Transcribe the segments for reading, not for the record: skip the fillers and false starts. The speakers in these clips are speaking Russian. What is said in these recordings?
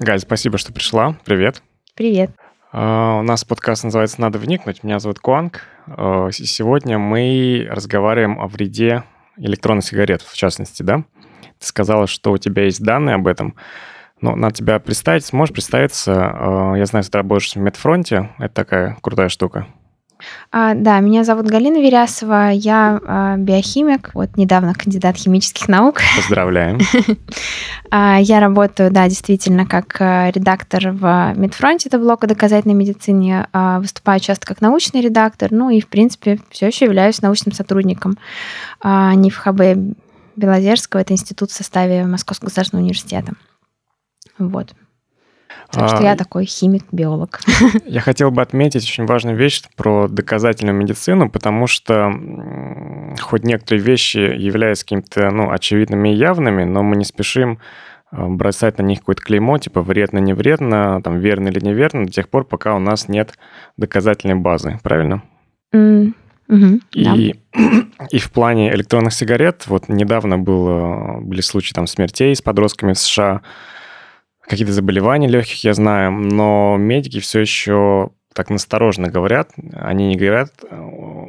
Галь, спасибо, что пришла. Привет. Привет. У нас подкаст называется «Надо вникнуть». Меня зовут Куанг. Сегодня мы разговариваем о вреде электронных сигарет, в частности, да? Ты сказала, что у тебя есть данные об этом. Ну, надо тебя представить. Сможешь представиться? Я знаю, что ты работаешь в Медфронте. Это такая крутая штука. Да, меня зовут Галина Вирясова, я биохимик, вот недавно кандидат химических наук. Поздравляем. Я работаю, да, действительно, как редактор в Медфронте, это блока доказательной медицине, выступаю часто как научный редактор, ну и, в принципе, все еще являюсь научным сотрудником НИФХБ Белозерского, это институт в составе Московского государственного университета. Вот. Потому что я такой химик-биолог. Я хотел бы отметить очень важную вещь про доказательную медицину, потому что хоть некоторые вещи являются какими-то очевидными и явными, но мы не спешим бросать на них какое-то клеймо, типа вредно-не вредно, там, верно или неверно, до тех пор, пока у нас нет доказательной базы. Правильно? И в плане электронных сигарет, вот недавно были случаи там, смертей с подростками в США, какие-то заболевания легких, я знаю, но медики все еще так настороженно говорят, они не говорят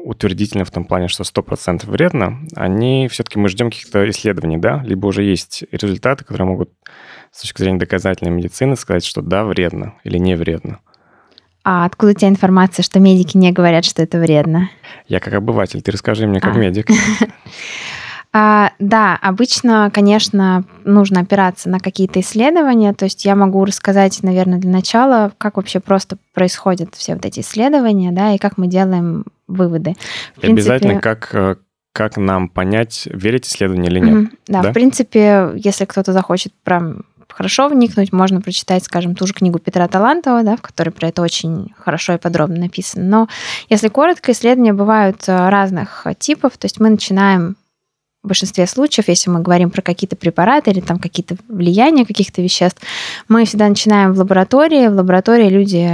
утвердительно в том плане, что 100% вредно, они все-таки, мы ждем каких-то исследований, да, либо уже есть результаты, которые могут с точки зрения доказательной медицины сказать, что да, вредно или не вредно. А откуда у тебя информация, что медики не говорят, что это вредно? Я как обыватель, ты расскажи мне как медик. Да, обычно, конечно, нужно опираться на какие-то исследования, то есть я могу рассказать, наверное, для начала, как вообще просто происходят все вот эти исследования, да, и как мы делаем выводы. В принципе, обязательно, как нам понять, верить исследованию или нет. Да, в принципе, если кто-то захочет прям хорошо вникнуть, можно прочитать, скажем, ту же книгу Петра Талантова, да, в которой про это очень хорошо и подробно написано. Но если коротко, исследования бывают разных типов, то есть мы начинаем... В большинстве случаев, если мы говорим про какие-то препараты или там какие-то влияния каких-то веществ, мы всегда начинаем в лаборатории. В лаборатории люди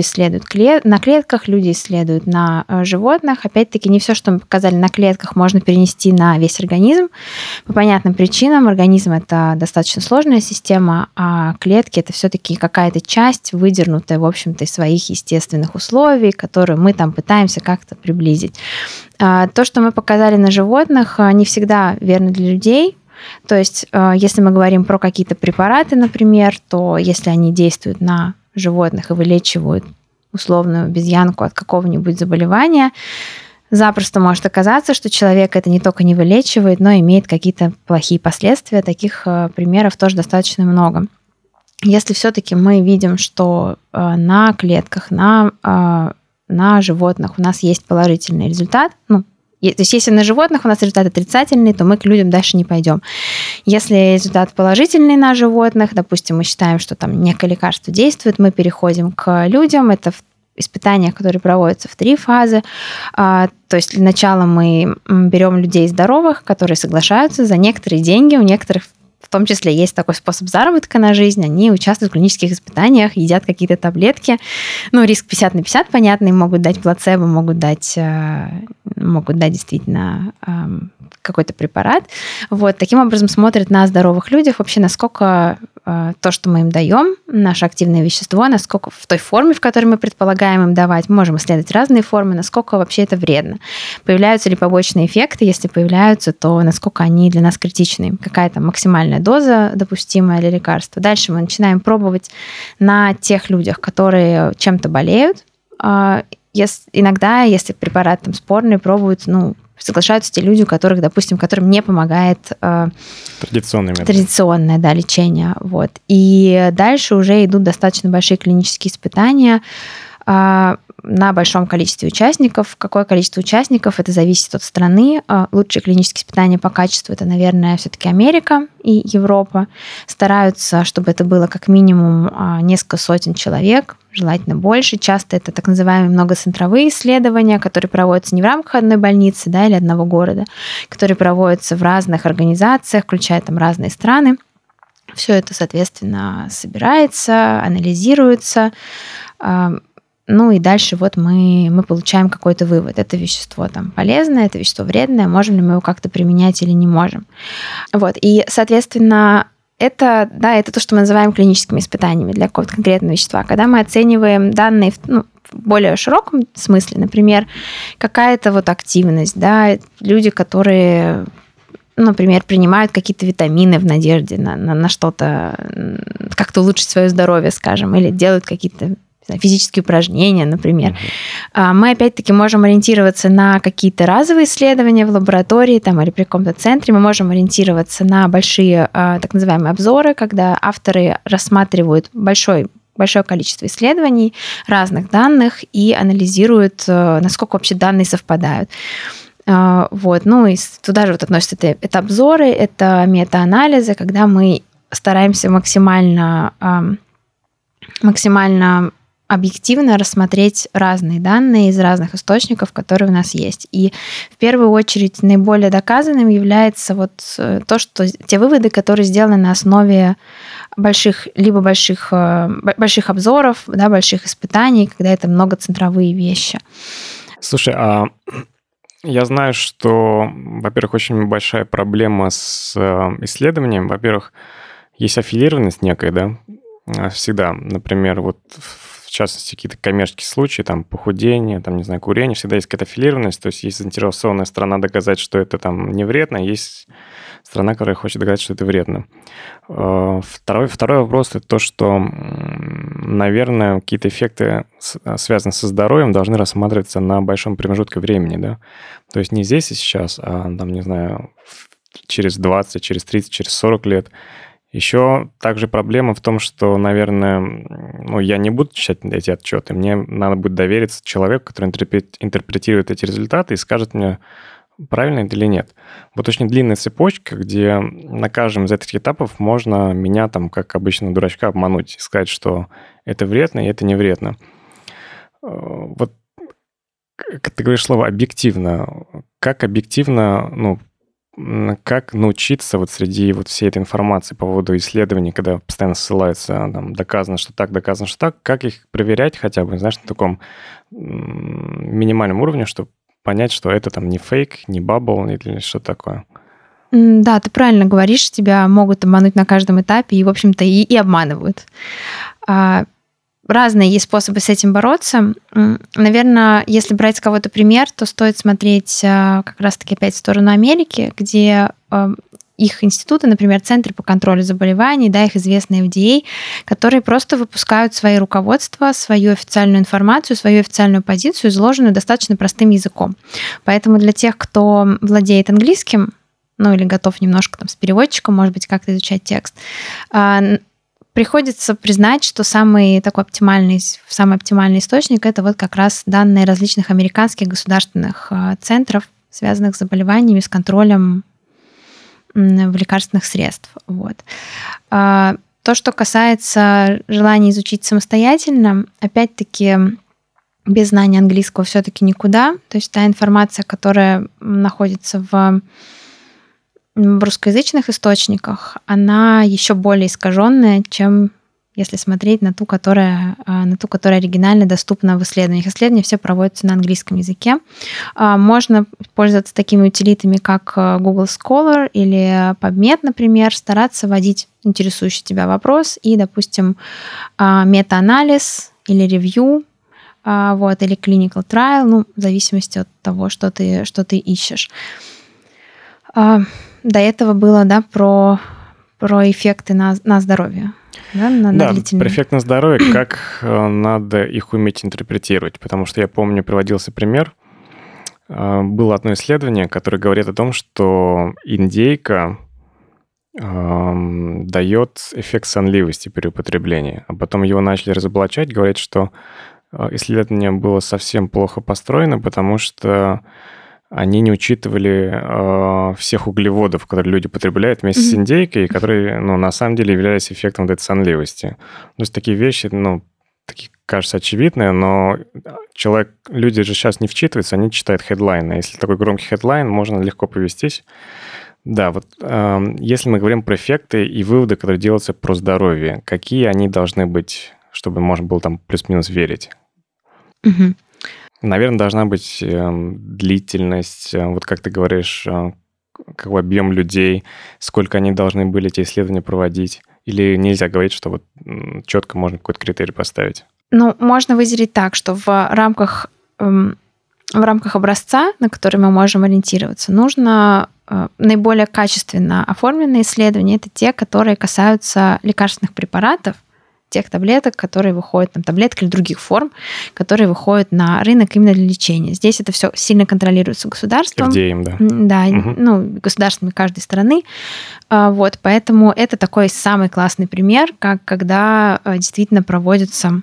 исследуют на клетках, люди исследуют на животных. Опять-таки, не все, что мы показали на клетках, можно перенести на весь организм. По понятным причинам. Организм – это достаточно сложная система, а клетки – это все-таки какая-то часть, выдернутая, в общем-то, из своих естественных условий, которые мы там пытаемся как-то приблизить. То, что мы показали на животных, не всегда верно для людей. То есть, если мы говорим про какие-то препараты, например, то если они действуют на животных и вылечивают условную обезьянку от какого-нибудь заболевания, запросто может оказаться, что человек это не только не вылечивает, но и имеет какие-то плохие последствия. Таких примеров тоже достаточно много. Если все-таки мы видим, что на клетках, на животных у нас есть положительный результат, то есть если на животных у нас результат отрицательный, то мы к людям дальше не пойдем. Если результат положительный на животных, допустим, мы считаем, что там некое лекарство действует, мы переходим к людям. Это испытания, которые проводятся в 3 фазы. То есть для начала мы берем людей здоровых, которые соглашаются за некоторые деньги, у некоторых в том числе есть такой способ заработка на жизнь, они участвуют в клинических испытаниях, едят какие-то таблетки. Риск 50/50, понятно, им могут дать плацебо, могут дать действительно какой-то препарат. Вот, таким образом смотрят на здоровых людях вообще, насколько то, что мы им даем, наше активное вещество, насколько в той форме, в которой мы предполагаем им давать, мы можем исследовать разные формы, насколько вообще это вредно. Появляются ли побочные эффекты? Если появляются, то насколько они для нас критичны? Какая там максимальная доза допустимая для лекарства? Дальше мы начинаем пробовать на тех людях, которые чем-то болеют. Иногда, если препарат там спорный, пробуют, соглашаются те люди, у которых, допустим, которым не помогает традиционное лечение. Вот. И дальше уже идут достаточно большие клинические испытания на большом количестве участников. Какое количество участников, это зависит от страны. Лучшие клинические испытания по качеству, это, наверное, все-таки Америка и Европа. Стараются, чтобы это было как минимум несколько сотен человек, желательно больше. Часто это так называемые многоцентровые исследования, которые проводятся не в рамках одной больницы, да, или одного города, которые проводятся в разных организациях, включая там разные страны. Все это, соответственно, собирается, анализируется. И дальше вот мы получаем какой-то вывод. Это вещество там полезное, это вещество вредное, можем ли мы его как-то применять или не можем. Вот. И, соответственно, Это, да, это то, что мы называем клиническими испытаниями для какого-то конкретного вещества. Когда мы оцениваем данные в более широком смысле, например, какая-то вот активность, да, люди, которые, например, принимают какие-то витамины в надежде на что-то, как-то улучшить свое здоровье, скажем, или делают какие-то физические упражнения, например. Мы, опять-таки, можем ориентироваться на какие-то разовые исследования в лаборатории там, или при каком-то центре. Мы можем ориентироваться на большие, так называемые, обзоры, когда авторы рассматривают большое количество исследований, разных данных и анализируют, насколько вообще данные совпадают. Вот. Ну и туда же вот относятся это обзоры, это метаанализы, когда мы стараемся максимально объективно рассмотреть разные данные из разных источников, которые у нас есть. И в первую очередь наиболее доказанным является вот то, что те выводы, которые сделаны на основе больших обзоров, да, больших испытаний, когда это многоцентровые вещи. Слушай, а я знаю, что, во-первых, очень большая проблема с исследованием. Во-первых, есть аффилированность некая, да, всегда. Например, вот в частности, какие-то коммерческие случаи, там, похудение, там, не знаю, курение, всегда есть какая-то аффилированность, то есть есть заинтересованная сторона доказать, что это там не вредно, есть сторона, которая хочет доказать, что это вредно. Второй вопрос – это то, что, наверное, какие-то эффекты, связанные со здоровьем, должны рассматриваться на большом промежутке времени, да? То есть не здесь и сейчас, а, там, не знаю, через 20, через 30, через 40 лет. Еще также проблема в том, что, наверное, я не буду читать эти отчеты, мне надо будет довериться человеку, который интерпретирует эти результаты и скажет мне, правильно это или нет. Вот очень длинная цепочка, где на каждом из этих этапов можно меня, там, как обычно, дурачка, обмануть и сказать, что это вредно и это не вредно. Вот как ты говоришь слово «объективно». Как объективно, как научиться вот среди вот всей этой информации по поводу исследований, когда постоянно ссылаются, там, доказано, что так, как их проверять хотя бы, знаешь, на таком минимальном уровне, чтобы понять, что это там не фейк, не бабл или что такое. Да, ты правильно говоришь, тебя могут обмануть на каждом этапе и, в общем-то, и обманывают. Разные есть способы с этим бороться. Наверное, если брать с кого-то пример, то стоит смотреть как раз-таки опять в сторону Америки, где их институты, например, Центры по контролю заболеваний, да, их известные FDA, которые просто выпускают свои руководства, свою официальную информацию, свою официальную позицию, изложенную достаточно простым языком. Поэтому для тех, кто владеет английским, или готов немножко там с переводчиком, может быть, как-то изучать текст, приходится признать, что самый оптимальный источник – это вот как раз данные различных американских государственных центров, связанных с заболеваниями, с контролем в лекарственных средств. Вот. То, что касается желания изучить самостоятельно, опять-таки, без знания английского все-таки никуда. То есть та информация, которая находится в русскоязычных источниках, она еще более искаженная, чем если смотреть на ту, которая оригинально доступна в исследованиях. Исследования все проводятся на английском языке. Можно пользоваться такими утилитами, как Google Scholar или PubMed, например, стараться вводить интересующий тебя вопрос и, допустим, метаанализ или ревью, или clinical trial, в зависимости от того, что ты ищешь. До этого было, про эффекты на здоровье. Да, про эффект на здоровье, как надо их уметь интерпретировать. Потому что я помню, приводился пример. Было одно исследование, которое говорит о том, что индейка дает эффект сонливости при употреблении. А потом его начали разоблачать, говорят, что исследование было совсем плохо построено, потому что они не учитывали всех углеводов, которые люди потребляют вместе с индейкой, которые, на самом деле, являлись эффектом этой сонливости. То есть такие вещи, такие, кажется, очевидные, но люди же сейчас не вчитываются, они читают хедлайн. А если такой громкий хедлайн, можно легко повестись. Да, если мы говорим про эффекты и выводы, которые делаются про здоровье, какие они должны быть, чтобы можно было там плюс-минус верить? Наверное, должна быть длительность, вот как ты говоришь, какой объем людей, сколько они должны были эти исследования проводить? Или нельзя говорить, что вот четко можно какой-то критерий поставить? Ну, можно выделить так, что в рамках образца, на который мы можем ориентироваться, нужно наиболее качественно оформленные исследования. Это те, которые касаются лекарственных препаратов, тех таблеток, которые выходят, там, таблеток или других форм, которые выходят на рынок именно для лечения. Здесь это все сильно контролируется государством. FDA, да. Да, угу. Ну, государствами каждой страны. Вот, поэтому это такой самый классный пример, как когда действительно проводятся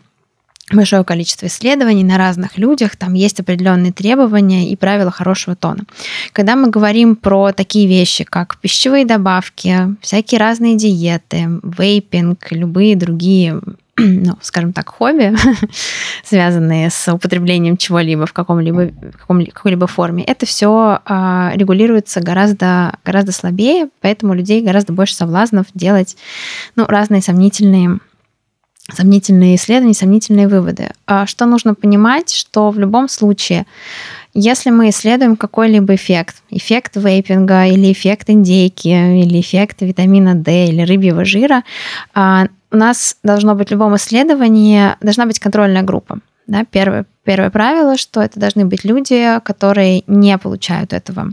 большое количество исследований на разных людях, там есть определенные требования и правила хорошего тона. Когда мы говорим про такие вещи, как пищевые добавки, всякие разные диеты, вейпинг, любые другие, ну, скажем так, хобби, связанные с употреблением чего-либо в какой-либо форме, это все регулируется гораздо слабее, поэтому у людей гораздо больше соблазнов делать, ну, разные сомнительные исследования, сомнительные выводы. Что нужно понимать, что в любом случае, если мы исследуем какой-либо эффект вейпинга или эффект индейки, или эффект витамина D или рыбьего жира, у нас должно быть в любом исследовании, должна быть контрольная группа. Да? Первое правило, что это должны быть люди, которые не получают этого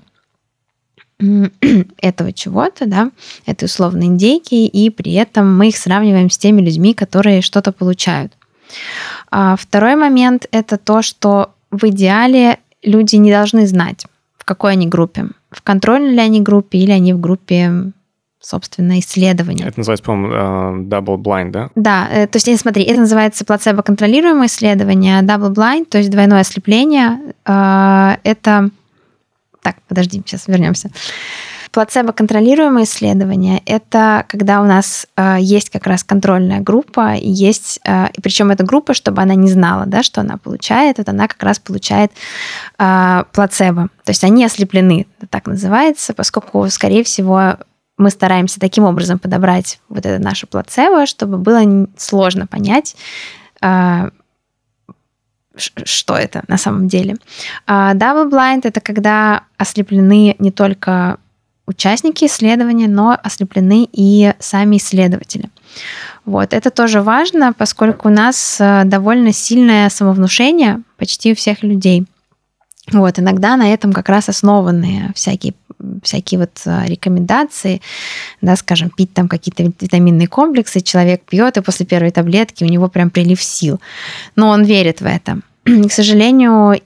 чего-то, да, этой условной индейки, и при этом мы их сравниваем с теми людьми, которые что-то получают. Второй момент – это то, что в идеале люди не должны знать, в какой они группе, в контрольной ли они группе или они в группе, собственно, исследования. Это называется, по-моему, double-blind, да? Да, то есть, смотри, это называется плацебо-контролируемое исследование, double-blind, то есть двойное ослепление, это... Так, подожди, сейчас вернемся. Плацебо-контролируемые исследования – это когда у нас есть как раз контрольная группа, и причем эта группа, чтобы она не знала, да, что она получает, вот она как раз получает плацебо. То есть они ослеплены, так называется, поскольку, скорее всего, мы стараемся таким образом подобрать вот это наше плацебо, чтобы было сложно понять, что это на самом деле. Double-blind – это когда ослеплены не только участники исследования, но ослеплены и сами исследователи. Вот. Это тоже важно, поскольку у нас довольно сильное самовнушение почти у всех людей. Вот. Иногда на этом как раз основаны всякие вот рекомендации, да, скажем, пить там какие-то витаминные комплексы, человек пьет, и после первой таблетки у него прям прилив сил. Но он верит в это. К сожалению,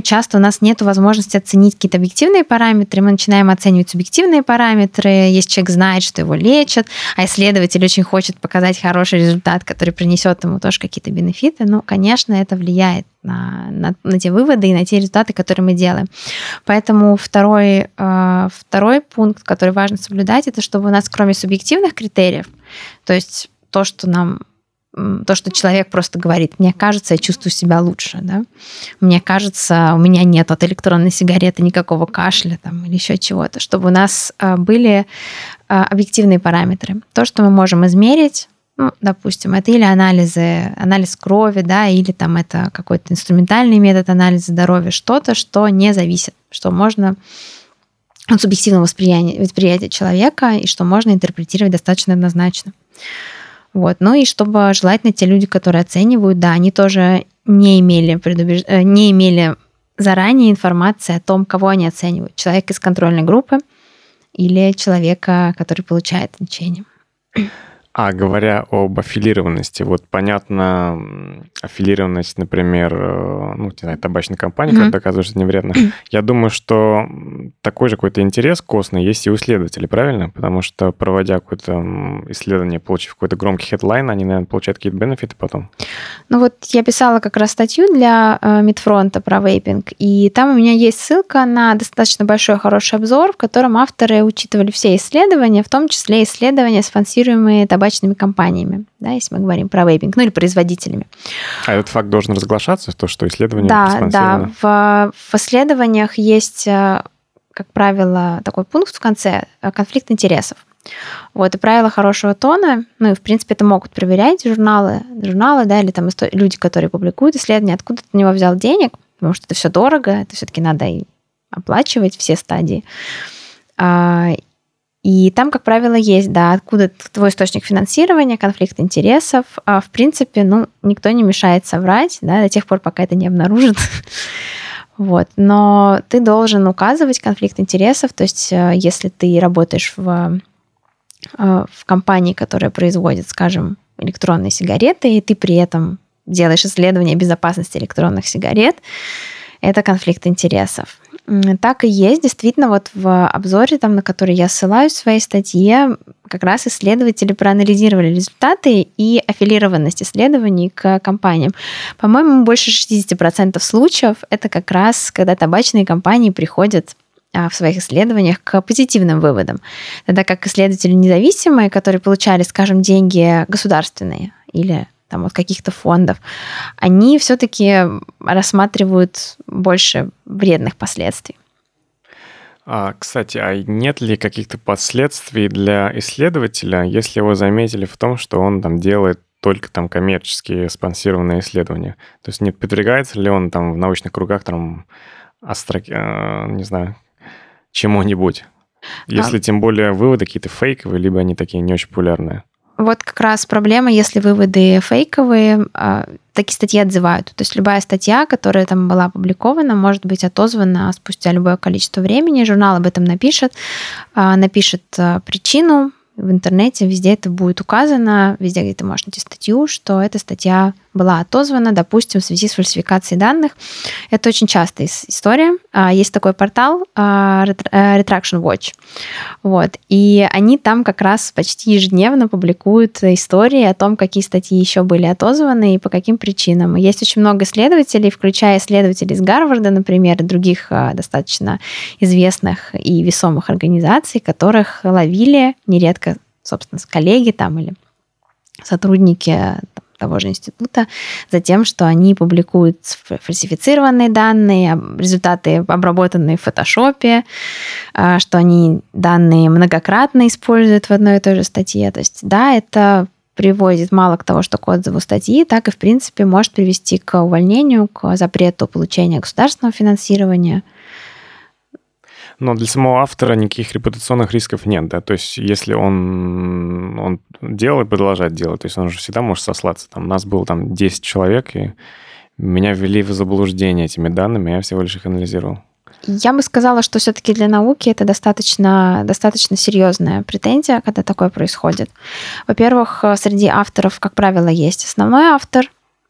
часто у нас нет возможности оценить какие-то объективные параметры, мы начинаем оценивать субъективные параметры, если человек знает, что его лечат, а исследователь очень хочет показать хороший результат, который принесет ему тоже какие-то бенефиты, ну, конечно, это влияет на те выводы и на те результаты, которые мы делаем. Поэтому второй пункт, который важно соблюдать, это чтобы у нас кроме субъективных критериев, то есть то, что человек просто говорит, мне кажется, я чувствую себя лучше, да? Мне кажется, у меня нет от электронной сигареты никакого кашля там, или еще чего-то, чтобы у нас были объективные параметры. То, что мы можем измерить, ну, допустим, это или анализ крови, да, или там это какой-то инструментальный метод анализа здоровья, что-то, что не зависит, что можно от субъективного восприятия человека и что можно интерпретировать достаточно однозначно. Вот. Ну и чтобы желательно те люди, которые оценивают, да, они тоже не имели заранее информации о том, кого они оценивают. Человек из контрольной группы или человека, который получает лечение. А говоря об аффилированности, вот понятно, аффилированность, например, ну, не знаю, табачной компании, mm-hmm. когда доказывают, что это невредно. Mm-hmm. Я думаю, что такой же какой-то интерес косный есть и у исследователей, правильно? Потому что, проводя какое-то исследование, получив какой-то громкий хедлайн, они, наверное, получают какие-то бенефиты потом. Ну вот я писала как раз статью для Медфронта про вейпинг, и там у меня есть ссылка на достаточно большой хороший обзор, в котором авторы учитывали все исследования, в том числе исследования, спонсируемые табачными компаниями, да, если мы говорим про вейпинг, ну или производителями. А этот факт должен разглашаться, то, что исследование спонсировано? Да, в исследованиях есть, как правило, такой пункт в конце – конфликт интересов. Вот, и правила хорошего тона, ну и, в принципе, это могут проверять журналы, да, или там люди, которые публикуют исследования, откуда ты на него взял денег, потому что это все дорого, это все-таки надо и оплачивать все стадии. И там, как правило, есть, да, откуда твой источник финансирования, конфликт интересов. В принципе, ну, никто не мешает соврать, да, до тех пор, пока это не обнаружат. Вот. Но ты должен указывать конфликт интересов, то есть если ты работаешь в компании, которая производит, скажем, электронные сигареты, и ты при этом делаешь исследование безопасности электронных сигарет, это конфликт интересов. Так и есть. Действительно, вот в обзоре, там, на который я ссылаюсь в своей статье, как раз исследователи проанализировали результаты и аффилированность исследований к компаниям. По-моему, больше 60% случаев это как раз, когда табачные компании приходят в своих исследованиях к позитивным выводам. Тогда как исследователи независимые, которые получали, скажем, деньги государственные или там, от каких-то фондов, они все-таки рассматривают больше вредных последствий. Кстати, а нет ли каких-то последствий для исследователя, если его заметили в том, что он там делает только там коммерческие спонсированные исследования? То есть не подвергается ли он там в научных кругах там не знаю, чему-нибудь? Если тем более выводы какие-то фейковые, либо они такие не очень популярные. Вот как раз проблема, если выводы фейковые, такие статьи отзывают. То есть любая статья, которая там была опубликована, может быть отозвана спустя любое количество времени. Журнал об этом напишет причину. В интернете везде это будет указано, везде, где ты можешь найти статью, что эта статья была отозвана, допустим, в связи с фальсификацией данных. Это очень частая история. Есть такой портал Retraction Watch. Вот. И они там как раз почти ежедневно публикуют истории о том, какие статьи еще были отозваны и по каким причинам. И есть очень много исследователей, включая исследователей из Гарварда, например, и других достаточно известных и весомых организаций, которых ловили нередко, собственно, коллеги там или сотрудники того же института за тем, что они публикуют фальсифицированные данные, результаты обработанные в фотошопе, что они данные многократно используют в одной и той же статье. То есть, да, это приводит мало к того, что к отзыву статьи, так и, в принципе, может привести к увольнению, к запрету получения государственного финансирования. Но для самого автора никаких репутационных рисков нет, да? То есть если он делал и продолжает делать, то есть он же всегда может сослаться. Там, нас было там 10 человек, и меня ввели в заблуждение этими данными, я всего лишь их анализировал. Я бы сказала, что все-таки для науки это достаточно серьезная претензия, когда такое происходит. Во-первых, среди авторов, как правило, есть основной автор,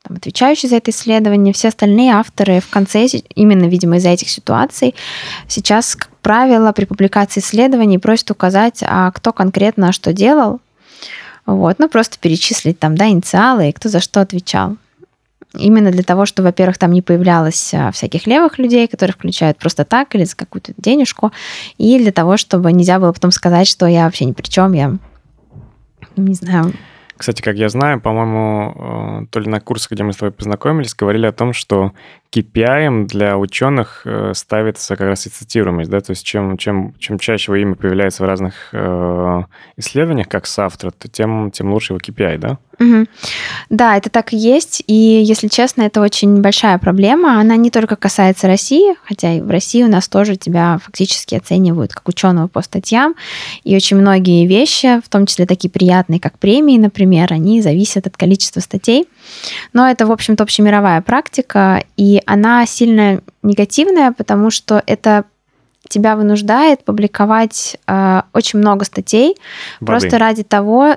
отвечающий за это исследование, все остальные авторы в конце, именно, видимо, из-за этих ситуаций, сейчас, как правило, при публикации исследований просят указать, а кто конкретно что делал, вот, ну, просто перечислить там, да, инициалы и кто за что отвечал. Именно для того, чтобы, во-первых, там не появлялось всяких левых людей, которые включают просто так или за какую-то денежку, и для того, чтобы нельзя было потом сказать, что я вообще ни при чем, я не знаю. Кстати, как я знаю, по-моему, то ли на курсах, где мы с тобой познакомились, говорили о том, что KPI для ученых ставится как раз и цитируемость, да, то есть чем чаще его имя появляется в разных исследованиях, как соавтора, то тем лучше его KPI, да? Угу. Да, это так и есть, и, если честно, это очень большая проблема, она не только касается России, хотя и в России у нас тоже тебя фактически оценивают как ученого по статьям, и очень многие вещи, в том числе такие приятные, как премии, например, они зависят от количества статей, но это, в общем-то, общемировая практика, и она сильно негативная, потому что это тебя вынуждает публиковать очень много статей просто ради того,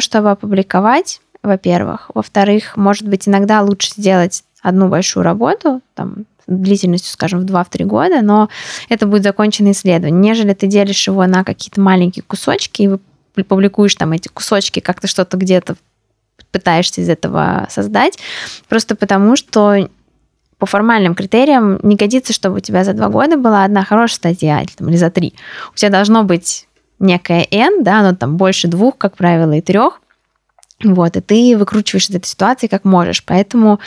чтобы опубликовать, во-первых. Во-вторых, может быть, иногда лучше сделать одну большую работу, там, длительностью, скажем, в 2-3 года, но это будет законченное исследование, нежели ты делишь его на какие-то маленькие кусочки и публикуешь там эти кусочки, как-то что-то где-то пытаешься из этого создать, просто потому что по формальным критериям не годится, чтобы у тебя за 2 года была одна хорошая статья или за 3. У тебя должно быть некое N, да, оно там больше 2, как правило, и 3. Вот, и ты выкручиваешь из этой ситуации как можешь. Поэтому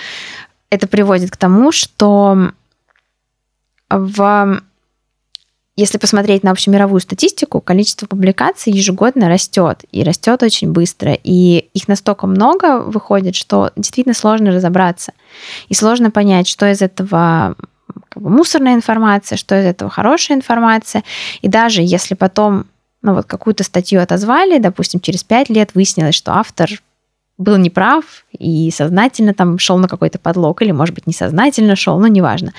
это приводит к тому, что если посмотреть на общемировую статистику, количество публикаций ежегодно растет, и растет очень быстро, и их настолько много выходит, что действительно сложно разобраться, и сложно понять, что из этого как бы мусорная информация, что из этого хорошая информация. И даже если потом какую-то статью отозвали, допустим, через 5 лет выяснилось, что автор был неправ и сознательно там шел на какой-то подлог, или, может быть, несознательно шел, неважно.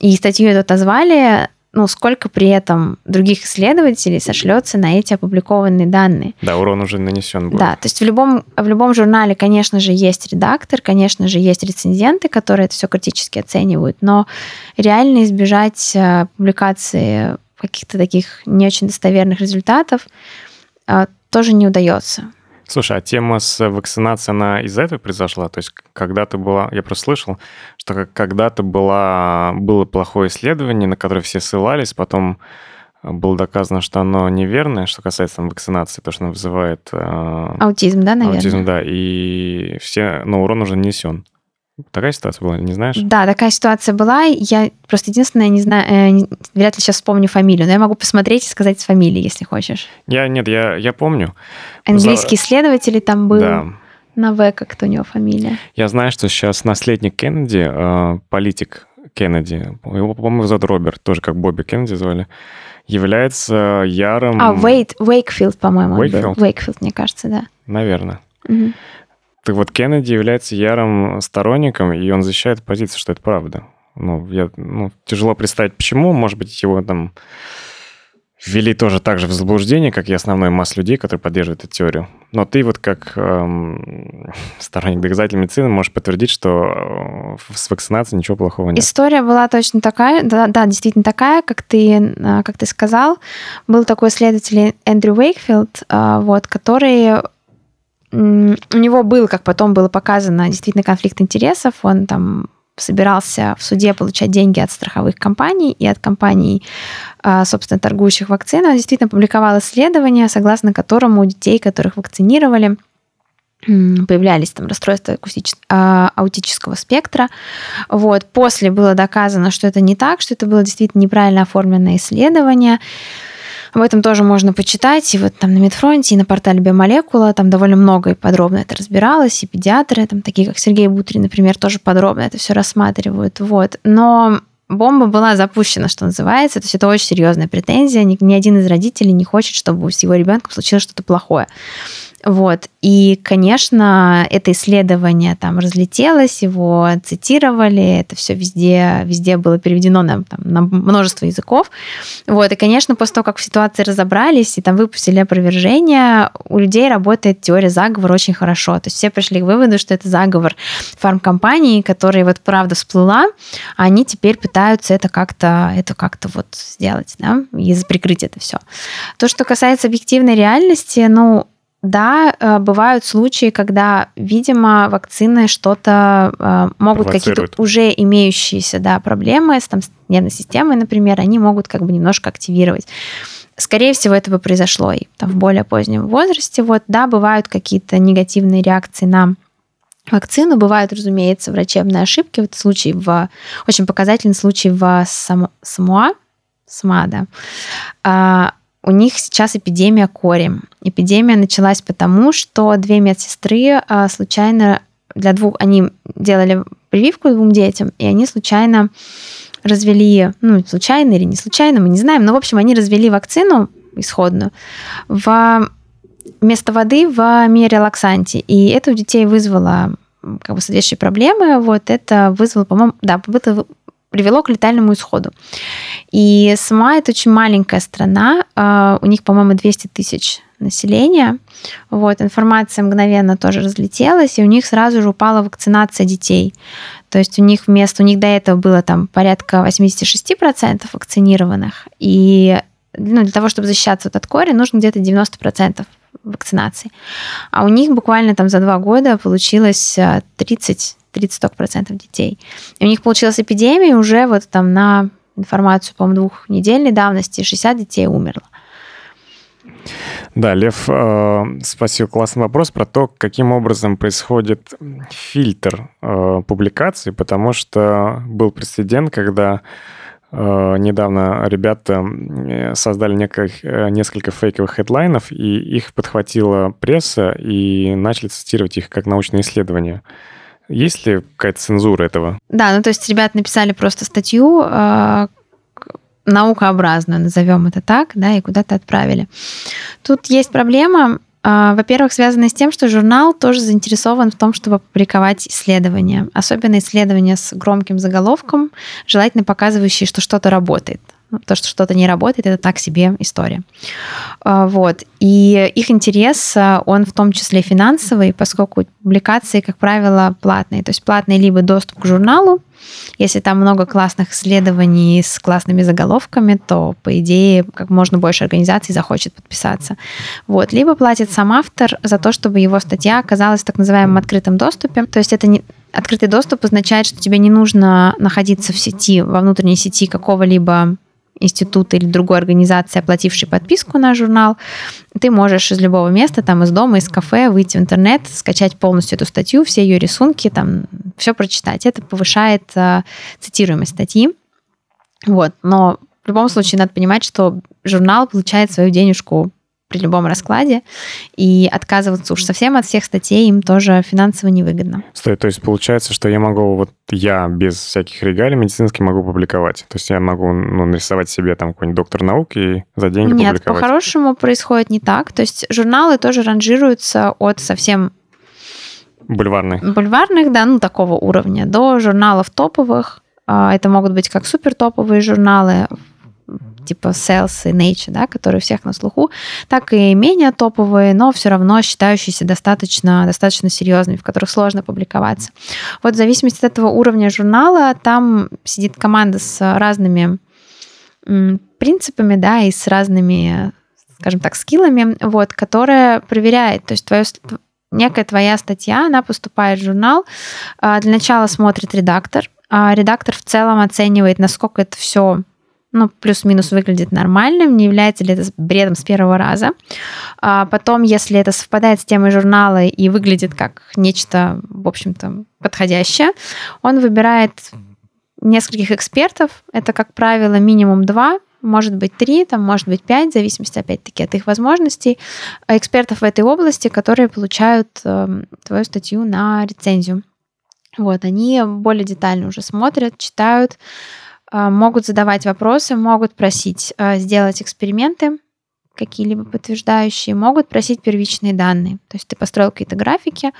И статью эту отозвали, сколько при этом других исследователей сошлется на эти опубликованные данные. Да, урон уже нанесен будет. Да, то есть в любом журнале, конечно же, есть редактор, конечно же, есть рецензенты, которые это все критически оценивают, но реально избежать публикации каких-то таких не очень достоверных результатов тоже не удается. Слушай, а тема с вакцинацией, она из-за этого произошла? То есть когда-то была, я просто слышал, что когда-то было плохое исследование, на которое все ссылались, потом было доказано, что оно неверное, что касается вакцинации, то, что оно вызывает... Аутизм, да, наверное? Аутизм, да, и все, урон уже нанесен. Такая ситуация была, не знаешь? Да, такая ситуация была. Я просто единственное, не знаю, вряд ли сейчас вспомню фамилию, но я могу посмотреть и сказать с фамилией, если хочешь. Я помню. Английский исследователь там был. Да. На В как-то у него фамилия. Я знаю, что сейчас наследник Кеннеди, политик Кеннеди, его, по-моему, зовут Роберт, тоже как Бобби Кеннеди звали, является ярым... Уэйкфилд, по-моему, он был. Уэйкфилд, мне кажется, да. Наверное. Угу. Так вот, Кеннеди является ярым сторонником, и он защищает позицию, что это правда. Тяжело представить, почему. Может быть, его там ввели тоже так же в заблуждение, как и основная масса людей, которые поддерживают эту теорию. Но ты вот как сторонник доказательной медицины можешь подтвердить, что с вакцинацией ничего плохого нет. История была точно такая, да, действительно такая, как ты сказал. Был такой исследователь Эндрю Уэйкфилд, который... У него был, как потом было показано, действительно конфликт интересов. Он там собирался в суде получать деньги от страховых компаний и от компаний, собственно, торгующих вакциной. Он действительно публиковал исследование, согласно которому у детей, которых вакцинировали, появлялись там расстройства аутического спектра. После было доказано, что это не так, что это было действительно неправильно оформленное исследование. Об этом тоже можно почитать, и там на Медфронте, и на портале Биомолекула, там довольно много и подробно это разбиралось, и педиатры, там такие как Сергей Бутрий, например, тоже подробно это все рассматривают, Но бомба была запущена, что называется, то есть это очень серьезная претензия, ни один из родителей не хочет, чтобы с его ребенком случилось что-то плохое. И, конечно, это исследование там разлетелось, его цитировали, это все везде было переведено на множество языков. И, конечно, после того, как в ситуации разобрались и там выпустили опровержение, у людей работает теория заговора очень хорошо. То есть все пришли к выводу, что это заговор фармкомпаний, которые правда всплыла, а они теперь пытаются это как-то сделать, да, и прикрыть это все. То, что касается объективной реальности, да, бывают случаи, когда, видимо, вакцины что-то могут, какие-то уже имеющиеся проблемы с нервной системой, например, они могут немножко активировать. Скорее всего, это бы произошло и в более позднем возрасте. Бывают какие-то негативные реакции на вакцину, бывают, разумеется, врачебные ошибки. Очень показательный случай в СМА, да. У них сейчас эпидемия кори. Эпидемия началась потому, что две медсестры случайно они делали прививку двум детям, и они случайно развели, случайно или не случайно, мы не знаем, но, в общем, они развели вакцину исходную вместо воды в миорелаксанте, и это у детей вызвало следующие проблемы. Это вызвало, по-моему, привело к летальному исходу. И СМА — это очень маленькая страна, у них, по-моему, 200 тысяч населения. Информация мгновенно тоже разлетелась, и у них сразу же упала вакцинация детей. То есть у них до этого было порядка 86% вакцинированных, и для того, чтобы защищаться от кори, нужно где-то 90% вакцинации. А у них буквально за 2 года получилось 30-40% детей. И у них получилась эпидемия, уже на информацию, по-моему, 2-недельной давности 60 детей умерло. Да, Лев спросил классный вопрос про то, каким образом происходит фильтр публикаций, потому что был прецедент, когда недавно ребята создали несколько фейковых хедлайнов, и их подхватила пресса, и начали цитировать их как научные исследования. Есть ли какая-то цензура этого? Да, ну то есть ребята написали просто статью наукообразную, назовем это так, да, и куда-то отправили. Тут есть проблема, во-первых, связанная с тем, что журнал тоже заинтересован в том, чтобы опубликовать исследования, особенно исследования с громким заголовком, желательно показывающие, что что-то работает. То, что что-то не работает, это так себе история. Вот. И их интерес, он в том числе финансовый, поскольку публикации, как правило, платные. То есть платный либо доступ к журналу, если там много классных исследований с классными заголовками, то, по идее, как можно больше организаций захочет подписаться. Вот. Либо платит сам автор за то, чтобы его статья оказалась в так называемом открытом доступе. То есть это не... Открытый доступ означает, что тебе не нужно находиться в сети, во внутренней сети какого-либо института или другой организации, оплатившей подписку на журнал, ты можешь из любого места, там, из дома, из кафе, выйти в интернет, скачать полностью эту статью, все ее рисунки, там, все прочитать. Это повышает цитируемость статьи. Вот. Но в любом случае надо понимать, что журнал получает свою денежку при любом раскладе, и отказываться уж совсем от всех статей им тоже финансово невыгодно. Стой, то есть получается, что я могу, вот я без всяких регалий медицинских могу публиковать? То есть я могу, ну, нарисовать себе там какой-нибудь доктор науки и за деньги Нет, публиковать? Нет, по-хорошему происходит не так. То есть журналы тоже ранжируются от совсем... Бульварных, да, ну, такого уровня, до журналов топовых. Это могут быть как супертоповые журналы, типа Sales и Nature, да, которые у всех на слуху, так и менее топовые, но все равно считающиеся достаточно серьезными, в которых сложно публиковаться. Вот в зависимости от этого уровня журнала там сидит команда с разными принципами, да, и с разными, скажем так, скиллами, вот, которая проверяет, то есть некая твоя статья, она поступает в журнал, для начала смотрит редактор, редактор в целом оценивает, насколько это все... ну, плюс-минус выглядит нормальным, не является ли это бредом с первого раза. А потом, если это совпадает с темой журнала и выглядит как нечто, в общем-то, подходящее, он выбирает нескольких экспертов, это, как правило, минимум 2, может быть 3, там, может быть 5, в зависимости, опять-таки, от их возможностей, экспертов в этой области, которые получают твою статью на рецензию. Вот, они более детально уже смотрят, читают, могут задавать вопросы, могут просить сделать эксперименты, какие-либо подтверждающие, могут просить первичные данные. То есть ты построил какие-то графики,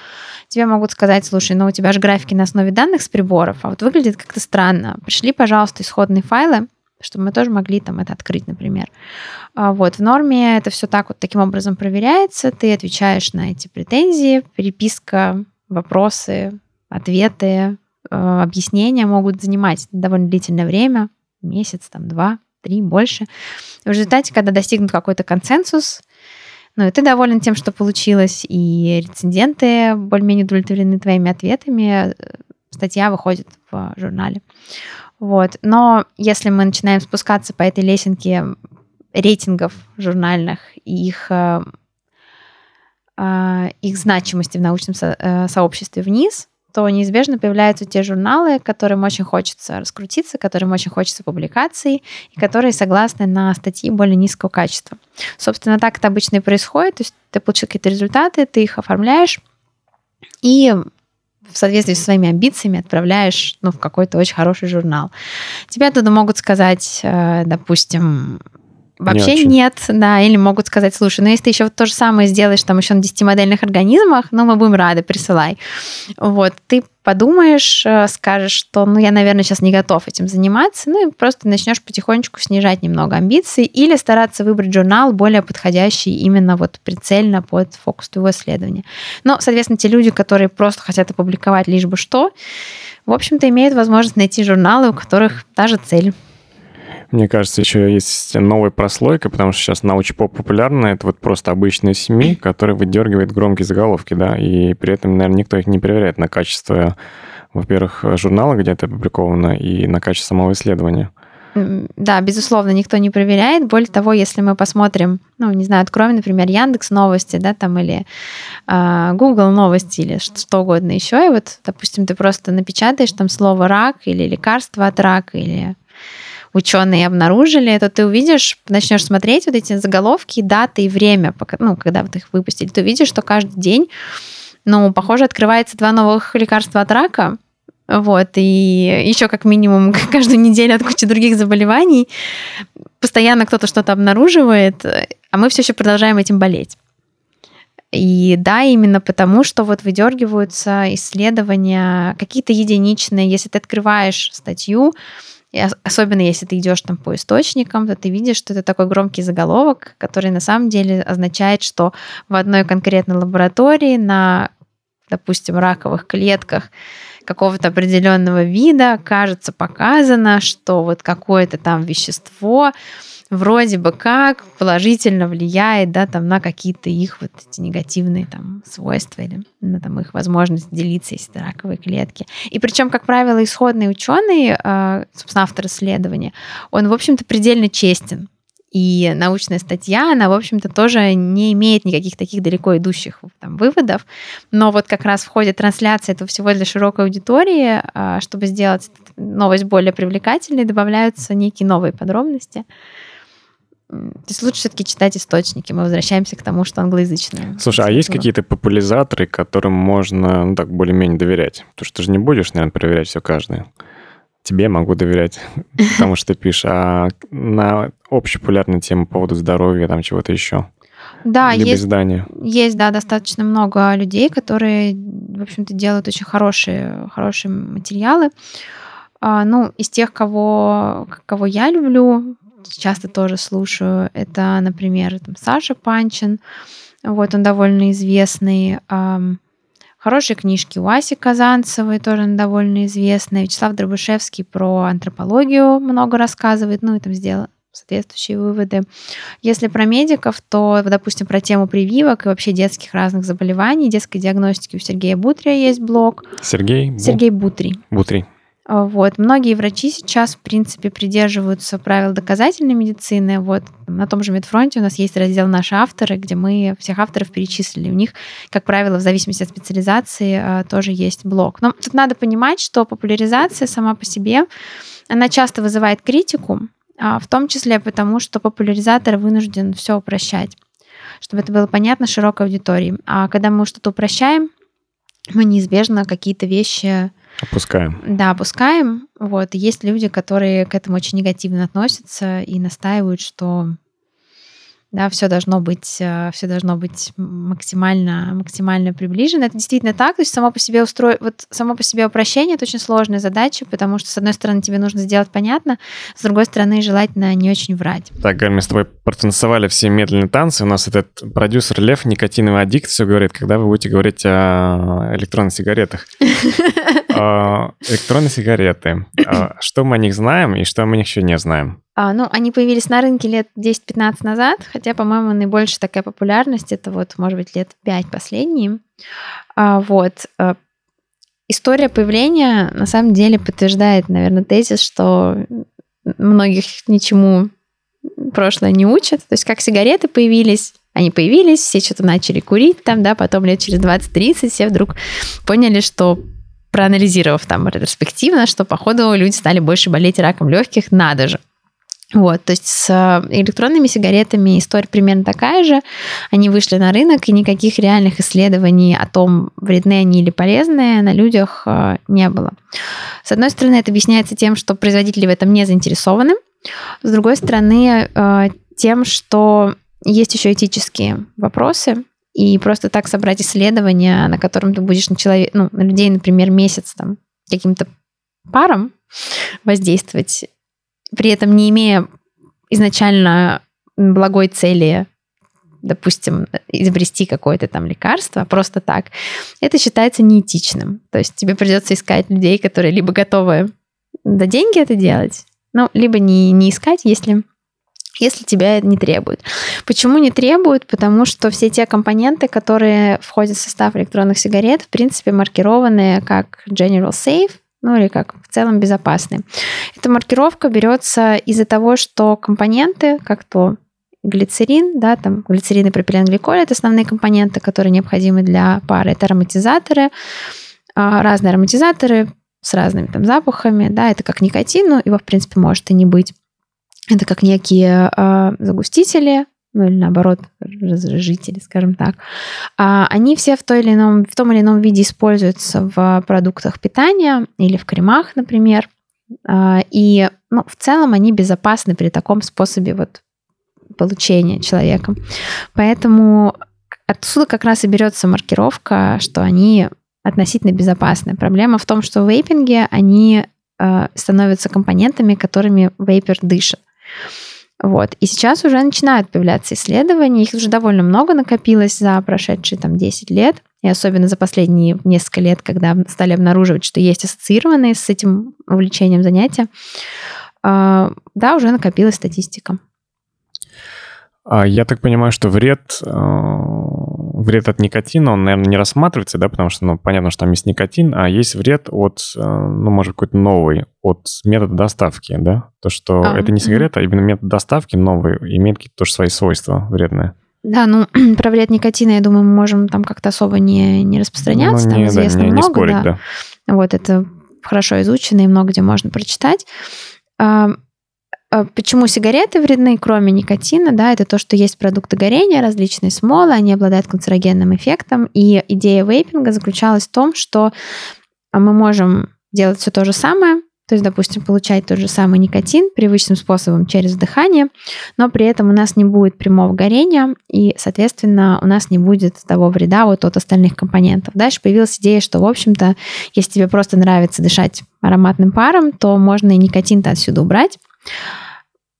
тебе могут сказать, слушай, ну у тебя же графики на основе данных с приборов, а вот выглядит как-то странно. Пришли, пожалуйста, исходные файлы, чтобы мы тоже могли там это открыть, например. Вот, в норме это все так вот таким образом проверяется, ты отвечаешь на эти претензии, переписка, вопросы, ответы, объяснения могут занимать довольно длительное время, месяц, там, 2, 3, больше. В результате, когда достигнут какой-то консенсус, ну, и ты доволен тем, что получилось, и рецензенты более-менее удовлетворены твоими ответами, статья выходит в журнале. Вот. Но если мы начинаем спускаться по этой лесенке рейтингов журнальных и их значимости в научном сообществе вниз, то неизбежно появляются те журналы, которым очень хочется раскрутиться, которым очень хочется публикаций, и которые согласны на статьи более низкого качества. Собственно, так это обычно и происходит. То есть ты получил какие-то результаты, ты их оформляешь и в соответствии со своими амбициями отправляешь, ну, в какой-то очень хороший журнал. Тебе оттуда могут сказать, допустим, вообще нет, да, или могут сказать, слушай, ну если ты еще вот то же самое сделаешь там еще на 10 модельных организмах, ну мы будем рады, присылай. Вот, ты подумаешь, скажешь, что, ну я, наверное, сейчас не готов этим заниматься, ну и просто начнешь потихонечку снижать немного амбиций или стараться выбрать журнал более подходящий именно вот прицельно под фокус твоего исследования. Но, соответственно, те люди, которые просто хотят опубликовать лишь бы что, в общем-то имеют возможность найти журналы, у которых та же цель. Мне кажется, еще есть новая прослойка, потому что сейчас научпоп популярна. Это вот просто обычные СМИ, которые выдергивают громкие заголовки, да, и при этом, наверное, никто их не проверяет на качество, во-первых, журнала, где это опубликовано, и на качество самого исследования. Да, безусловно, никто не проверяет. Более того, если мы посмотрим, ну, не знаю, откроем, например, Яндекс.Новости, да, там, или Google новости, или что угодно еще, и вот, допустим, ты просто напечатаешь там слово «рак» или «лекарство от рака», или... ученые обнаружили, то ты увидишь, начнешь смотреть вот эти заголовки, даты и время, ну, когда вот их выпустили, ты увидишь, что каждый день Ну, похоже, открывается 2 новых лекарства от рака. Вот, и еще как минимум каждую неделю от кучи других заболеваний. Постоянно кто-то что-то обнаруживает, а мы все еще продолжаем этим болеть. И да, именно потому, что вот выдергиваются исследования какие-то единичные. Если ты открываешь статью, особенно если ты идешь там по источникам, то ты видишь, что это такой громкий заголовок, который на самом деле означает, что в одной конкретной лаборатории на, допустим, раковых клетках какого-то определенного вида, кажется, показано, что вот какое-то там вещество вроде бы как положительно влияет, да, там, на какие-то их вот эти негативные там свойства или на там их возможность делиться, если это раковые клетки. И причем, как правило, исходный ученый, собственно, автор исследования, он, в общем-то, предельно честен. И научная статья, она, в общем-то, тоже не имеет никаких таких далеко идущих там выводов. Но вот как раз в ходе трансляции этого всего для широкой аудитории, чтобы сделать новость более привлекательной, добавляются некие новые подробности. То есть лучше все-таки читать источники. Мы возвращаемся к тому, что англоязычное. Слушай, а есть какие-то популяризаторы, которым можно, ну, так более-менее доверять? Потому что ты же не будешь, наверное, проверять все каждое. Тебе могу доверять, потому что ты пишешь. А на общепопулярную тему по поводу здоровья, там чего-то еще? Да, есть, достаточно много людей, которые, в общем-то, делают очень хорошие материалы. Ну, из тех, кого я люблю, часто тоже слушаю, это, например, там, Саша Панчин. Вот, он довольно известный. Хорошие книжки у Аси Казанцевой, тоже довольно известные. Вячеслав Дробышевский про антропологию много рассказывает, ну и там сделал соответствующие выводы. Если про медиков, то, допустим, про тему прививок и вообще детских разных заболеваний, детской диагностики у Сергея Бутрия есть блог. Сергей Бутрий. Вот. Многие врачи сейчас, в принципе, придерживаются правил доказательной медицины. Вот. На том же Медфронте у нас есть раздел «Наши авторы», где мы всех авторов перечислили. У них, как правило, в зависимости от специализации тоже есть блог. Но тут надо понимать, что популяризация сама по себе, она часто вызывает критику, в том числе потому, что популяризатор вынужден все упрощать, чтобы это было понятно широкой аудитории. А когда мы что-то упрощаем, мы неизбежно какие-то вещи... Опускаем. Вот. И есть люди, которые к этому очень негативно относятся и настаивают, что да, все должно быть максимально приближено. Это действительно так. То есть само по себе упрощение — это очень сложная задача, потому что, с одной стороны, тебе нужно сделать понятно, с другой стороны, желательно не очень врать. Так, Галь, мы с тобой протанцевали все медленные танцы. У нас этот продюсер Лев, никотиновый аддикт, все говорит, когда вы будете говорить о электронных сигаретах. Электронные сигареты. Что мы о них знаем и что мы о них еще не знаем? Ну, они появились на рынке лет 10-15 назад, хотя, по-моему, наибольшая такая популярность — это вот, может быть, лет 5 последние. Вот. История появления, на самом деле, подтверждает, наверное, тезис, что многих ничему прошлое не учат. То есть как сигареты появились, они появились, все что-то начали курить там, да, потом лет через 20-30 все вдруг поняли, что... проанализировав там ретроспективно, что, походу, люди стали больше болеть раком легких, надо же. Вот, то есть с электронными сигаретами история примерно такая же. Они вышли на рынок, и никаких реальных исследований о том, вредны они или полезны, на людях не было. С одной стороны, это объясняется тем, что производители в этом не заинтересованы. С другой стороны, тем, что есть еще этические вопросы. И просто так собрать исследование, на котором ты будешь на людей, например, месяц там, каким-то паром воздействовать, при этом не имея изначально благой цели, допустим, изобрести какое-то там лекарство, просто так, это считается неэтичным. То есть тебе придется искать людей, которые либо готовы за деньги это делать, ну, либо не искать, если тебя не требуют. Почему не требуют? Потому что все те компоненты, которые входят в состав электронных сигарет, в принципе, маркированы как general safe, ну или как в целом безопасные. Эта маркировка берется из-за того, что компоненты, как то глицерин, да, там глицерин и пропиленгликоль — это основные компоненты, которые необходимы для пары. Это ароматизаторы, разные ароматизаторы с разными там запахами, да, это как никотин, но его, в принципе, может и не быть. Это как некие загустители, ну или наоборот, разжижители, скажем так, они все в том или ином виде используются в продуктах питания или в кремах, например. И ну, в целом они безопасны при таком способе вот получения человеком. Поэтому отсюда как раз и берется маркировка, что они относительно безопасны. Проблема в том, что в вейпинге они становятся компонентами, которыми вейпер дышит. Вот. И сейчас уже начинают появляться исследования, их уже довольно много накопилось за прошедшие там, 10 лет, и особенно за последние несколько лет, когда стали обнаруживать, что есть ассоциированные с этим увлечением занятия, да, уже накопилась статистика. Я так понимаю, что вред от никотина, он, наверное, не рассматривается, да, потому что, ну, понятно, что там есть никотин, а есть вред от, ну, может, какой-то новый, от метода доставки, да? То, что это не сигарета, а именно метод доставки новый имеет какие-то тоже свои свойства вредные. Да, ну, про вред никотина, я думаю, мы можем там как-то особо не распространяться, ну, там известно много, не спорить, да. Вот, это хорошо изучено и много где можно прочитать. Почему сигареты вредны, кроме никотина, да, это то, что есть продукты горения, различные смолы, они обладают канцерогенным эффектом, и идея вейпинга заключалась в том, что мы можем делать все то же самое, то есть, допустим, получать тот же самый никотин привычным способом через вдыхание, но при этом у нас не будет прямого горения, и, соответственно, у нас не будет того вреда вот от остальных компонентов. Дальше появилась идея, что, в общем-то, если тебе просто нравится дышать ароматным паром, то можно и никотин-то отсюда убрать.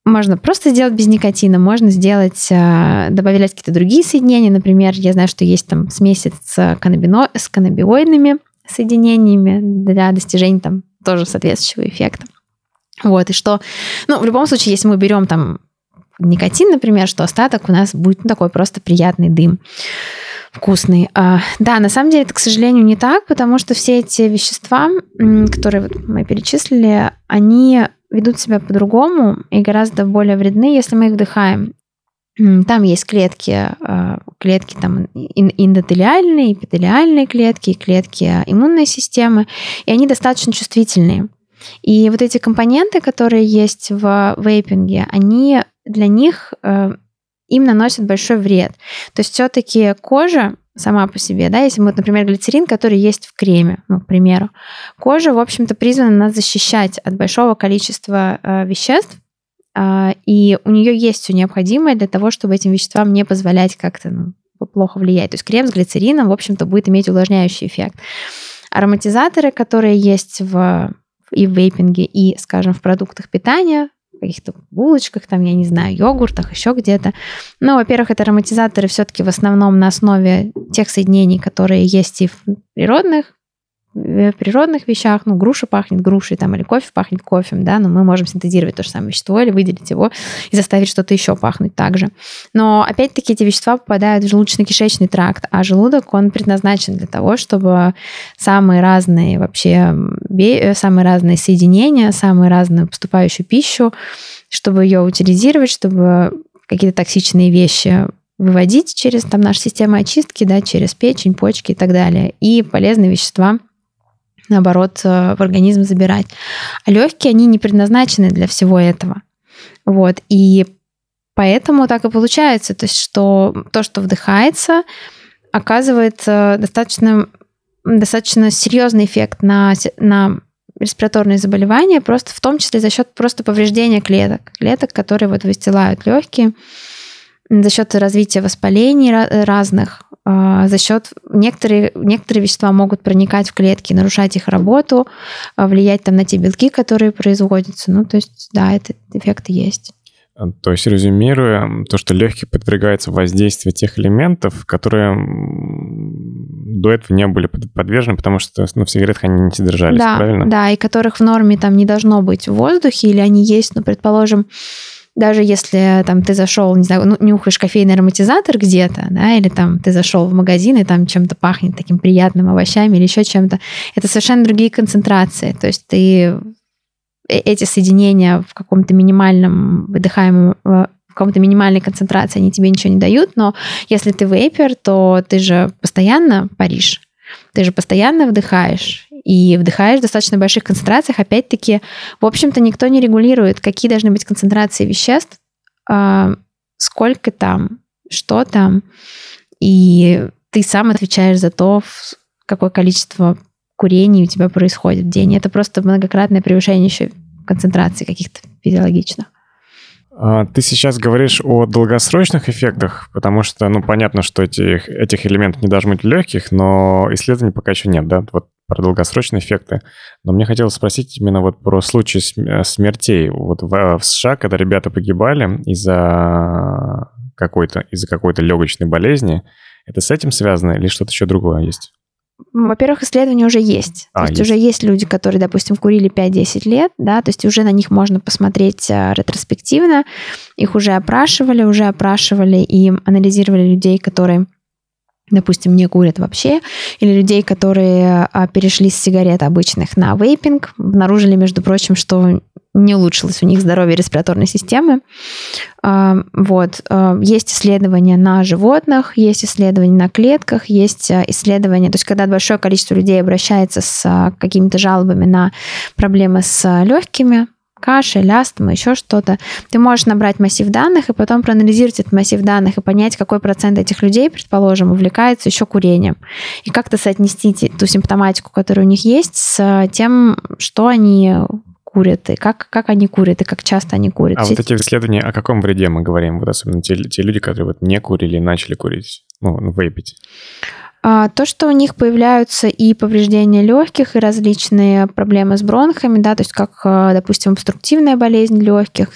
Можно просто сделать без никотина, можно сделать, добавлять какие-то другие соединения. Например, я знаю, что есть там смеси с каннабиоидными соединениями для достижения там тоже соответствующего эффекта. Вот, и что... Ну, в любом случае, если мы берем там никотин, например, что остаток у нас будет, ну, такой просто приятный дым, вкусный. Да, на самом деле это, к сожалению, не так, потому что все эти вещества, которые вот мы перечислили, они... ведут себя по-другому и гораздо более вредны, если мы их вдыхаем. Там есть клетки там эндотелиальные, эпителиальные клетки, клетки иммунной системы, и они достаточно чувствительные. И вот эти компоненты, которые есть в вейпинге, они для них, им наносят большой вред. То есть все-таки кожа сама по себе, да, если мы, например, глицерин, который есть в креме, ну, к примеру, кожа, в общем-то, призвана нас защищать от большого количества веществ, и у нее есть все необходимое для того, чтобы этим веществам не позволять как-то плохо влиять. То есть крем с глицерином, в общем-то, будет иметь увлажняющий эффект. Ароматизаторы, которые есть и в вейпинге, и, скажем, в продуктах питания, каких-то булочках, там, я не знаю, йогуртах, еще где-то. Ну, во-первых, это ароматизаторы все-таки в основном на основе тех соединений, которые есть и в природных вещах. Ну, груша пахнет грушей, там, или кофе пахнет кофе, да, но мы можем синтезировать то же самое вещество или выделить его и заставить что-то еще пахнуть также. Но, опять-таки, эти вещества попадают в желудочно-кишечный тракт, а желудок, он предназначен для того, чтобы самые разные вообще, самые разные соединения, самую разную поступающую пищу, чтобы ее утилизировать, чтобы какие-то токсичные вещи выводить через там наши системы очистки, да, через печень, почки и так далее. И полезные вещества наоборот, в организм забирать. А легкие, они не предназначены для всего этого. Вот. И поэтому так и получается, то есть, что то, что вдыхается, оказывает достаточно серьезный эффект на респираторные заболевания, просто в том числе за счет просто повреждения клеток, которые вот выстилают легкие, за счет развития воспалений разных, за счет некоторые вещества могут проникать в клетки, нарушать их работу, влиять там на те белки, которые производятся. Ну, то есть, да, этот эффект есть. То есть, резюмируя, то, что легкие подвергаются воздействию тех элементов, которые до этого не были подвержены, потому что в сигаретах они не содержались, да, правильно? Да, и которых в норме там не должно быть в воздухе, или они есть, ну, предположим, даже если там ты зашел, не знаю, ну, нюхаешь кофейный ароматизатор где-то, да, или там ты зашел в магазин и там чем-то пахнет таким приятным овощами или еще чем-то, это совершенно другие концентрации. То есть ты эти соединения в каком-то минимальном выдыхаемом, в каком-то минимальной концентрации они тебе ничего не дают, но если ты вейпер, то ты же постоянно паришь, ты же постоянно вдыхаешь. И вдыхаешь в достаточно больших концентрациях. Опять-таки, в общем-то, никто не регулирует, какие должны быть концентрации веществ, сколько там, что там, и ты сам отвечаешь за то, какое количество курений у тебя происходит в день. Это просто многократное превышение еще концентрации каких-то физиологичных. Ты сейчас говоришь о долгосрочных эффектах, потому что, ну, понятно, что этих элементов не должно быть легких, но исследований пока еще нет, да, вот про долгосрочные эффекты. Но мне хотелось спросить именно вот про случаи смертей. Вот в США, когда ребята погибали из-за какой-то легочной болезни, это с этим связано или что-то еще другое есть? Во-первых, исследования уже есть. То есть уже есть люди, которые, допустим, курили 5-10 лет, да, то есть уже на них можно посмотреть ретроспективно. Их уже опрашивали и анализировали людей, которые, допустим, не курят вообще, или людей, которые перешли с сигарет обычных на вейпинг. Обнаружили, между прочим, что не улучшилось у них здоровье респираторной системы. Вот. Есть исследования на животных, есть исследования на клетках, есть исследования... То есть, когда большое количество людей обращается с какими-то жалобами на проблемы с легкими, кашель, астма, еще что-то, ты можешь набрать массив данных и потом проанализировать этот массив данных и понять, какой процент этих людей, предположим, увлекается еще курением. И как-то соотнести ту симптоматику, которая у них есть, с тем, что они курят, и как они курят, и как часто они курят. А вот эти исследования, о каком вреде мы говорим? Вот особенно те люди, которые вот не курили и начали курить, ну, вейпить. То, что у них появляются и повреждения легких, и различные проблемы с бронхами, да, то есть как, допустим, обструктивная болезнь легких,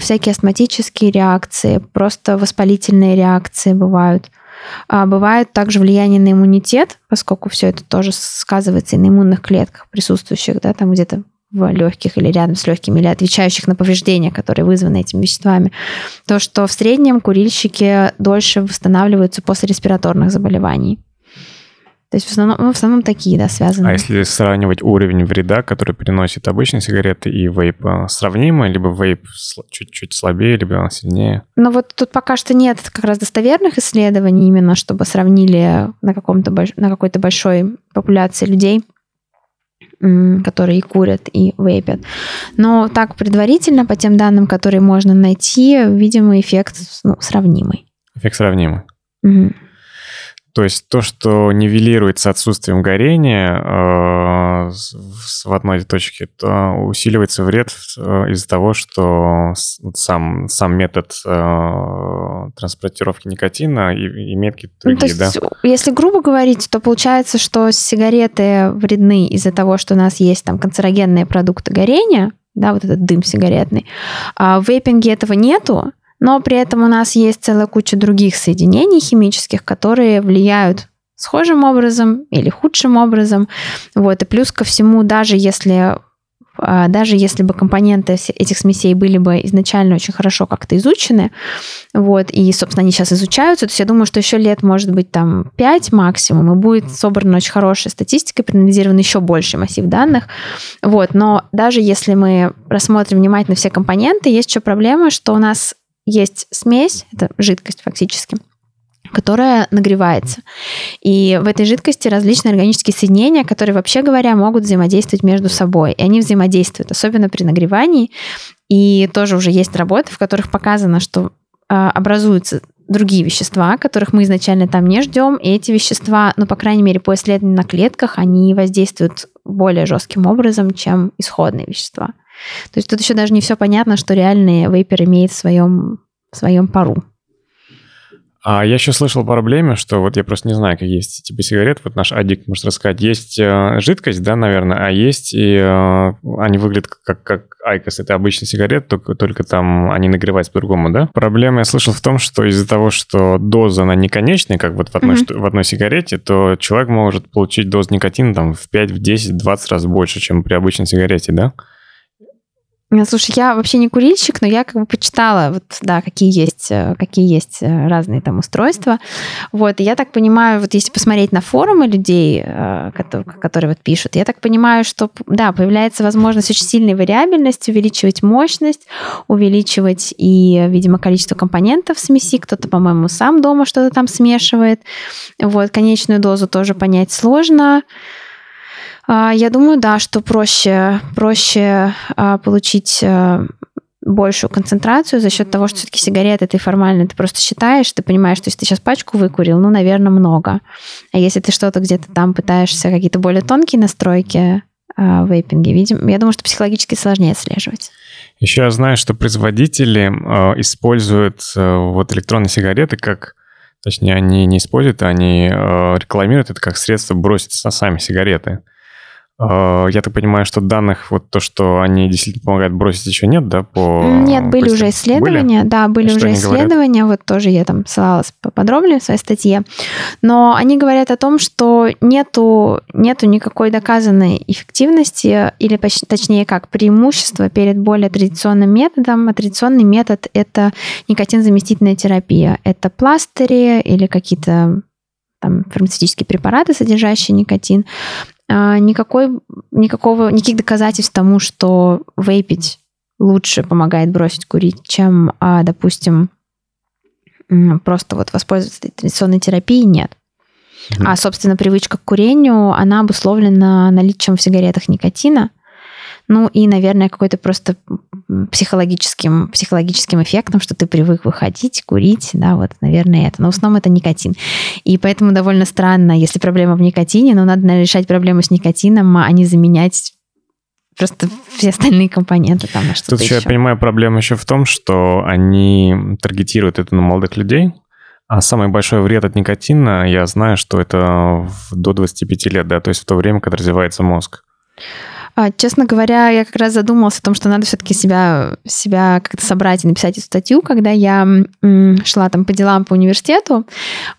всякие астматические реакции, просто воспалительные реакции бывают. Бывает также влияние на иммунитет, поскольку все это тоже сказывается и на иммунных клетках присутствующих, да, там где-то в легких или рядом с легкими, или отвечающих на повреждения, которые вызваны этими веществами, то, что в среднем курильщики дольше восстанавливаются после респираторных заболеваний. То есть в основном такие, да, связаны. А если сравнивать уровень вреда, который приносит обычные сигареты и вейп, сравнимо? Либо вейп чуть-чуть слабее, либо сильнее? Ну вот тут пока что нет как раз достоверных исследований, именно чтобы сравнили на какой-то большой популяции людей, которые и курят, и вейпят. Но так предварительно, по тем данным, которые можно найти, видимо, эффект сравнимый. Эффект сравнимый. Угу. То есть то, что нивелируется отсутствием горения в одной точке, то усиливается вред из-за того, что сам метод транспортировки никотина имеет какие-то другие, да? То есть, если грубо говорить, то получается, что сигареты вредны из-за того, что у нас есть там канцерогенные продукты горения, да, вот этот дым сигаретный. А в вейпинге этого нету. Но при этом у нас есть целая куча других соединений химических, которые влияют схожим образом или худшим образом. Вот. И плюс ко всему, даже если бы компоненты этих смесей были бы изначально очень хорошо как-то изучены, вот, и, собственно, они сейчас изучаются, то есть я думаю, что еще лет, может быть, там 5 максимум, и будет собрана очень хорошая статистика, проанализирован еще больше массив данных. Вот. Но даже если мы рассмотрим внимательно все компоненты, есть еще проблема, что у нас есть смесь, это жидкость фактически, которая нагревается. И в этой жидкости различные органические соединения, которые, вообще говоря, могут взаимодействовать между собой. И они взаимодействуют, особенно при нагревании. И тоже уже есть работы, в которых показано, что образуются другие вещества, которых мы изначально там не ждем. И эти вещества, ну, по крайней мере, по исследованиям на клетках, они воздействуют более жестким образом, чем исходные вещества. То есть тут еще даже не все понятно, что реальный вейпер имеет в своем пару. А я еще слышал по проблеме, что вот я просто не знаю, как есть типы сигарет, вот наш аддикт может рассказать. Есть жидкость, да, наверное, а есть и они выглядят как айкос, это обычный сигарет, только там они нагреваются по-другому, да? Проблема я слышал в том, что из-за того, что доза, она не конечная, как вот в одной сигарете, то человек может получить дозу никотина там в 5, в 10, в 20 раз больше, чем при обычной сигарете, да? Слушай, я вообще не курильщик, но я как бы почитала, вот, да, какие есть разные там устройства. Вот, и я так понимаю, вот если посмотреть на форумы людей, которые вот пишут, я так понимаю, что, да, появляется возможность очень сильной вариабельности, увеличивать мощность, увеличивать и, видимо, количество компонентов в смеси. Кто-то, по-моему, сам дома что-то там смешивает. Вот, конечную дозу тоже понять сложно. Я думаю, да, что проще получить большую концентрацию за счет того, что все-таки сигареты ты формально, ты просто считаешь, ты понимаешь, что если ты сейчас пачку выкурил, ну, наверное, много. А если ты что-то где-то там пытаешься, какие-то более тонкие настройки в вейпинге, видимо, я думаю, что психологически сложнее отслеживать. Еще я знаю, что производители используют вот электронные сигареты как... Точнее, они не используют, они рекламируют это как средство бросить сами сигареты. Я так понимаю, что данных, вот то, что они действительно помогают бросить, еще нет, да? Нет, были уже исследования. Были? Да, были уже исследования. Вот тоже я там ссылалась поподробнее в своей статье. Но они говорят о том, что нету никакой доказанной эффективности, или точнее как, преимущества перед более традиционным методом. А традиционный метод – это никотинзаместительная терапия. Это пластыри или какие-то там фармацевтические препараты, содержащие никотин. Никаких доказательств тому, что вейпить лучше помогает бросить курить, чем, допустим, просто вот воспользоваться традиционной терапией, нет. Mm-hmm. А, собственно, привычка к курению, она обусловлена наличием в сигаретах никотина, ну и, наверное, какой-то просто психологическим эффектом, что ты привык выходить, курить, да, вот, наверное, это. Но в основном это никотин. И поэтому довольно странно, если проблема в никотине, но надо, наверное, решать проблему с никотином, а не заменять просто все остальные компоненты там на что-то. Тут еще, я понимаю, проблема еще в том, что они таргетируют это на молодых людей, а самый большой вред от никотина, я знаю, что это до 25 лет, да, то есть в то время, когда развивается мозг. Честно говоря, я как раз задумалась о том, что надо все-таки себя как-то собрать и написать эту статью, когда я шла там по делам по университету,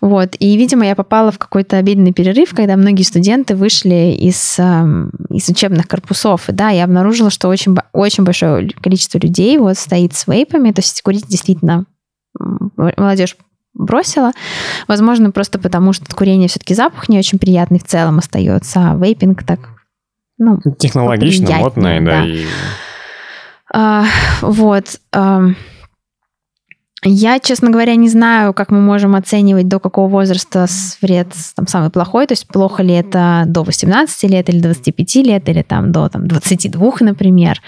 вот, и, видимо, я попала в какой-то обеденный перерыв, когда многие студенты вышли из учебных корпусов, и да, я обнаружила, что очень, очень большое количество людей вот стоит с вейпами, то есть курить действительно молодежь бросила. Возможно, просто потому, что от курения все-таки запах не очень приятный в целом остается, а вейпинг так... Ну, технологично, модно, да. И... Я, честно говоря, не знаю, как мы можем оценивать, до какого возраста вред там, самый плохой, то есть плохо ли это до 18 лет, или до 25 лет, или там, до там, 22, например.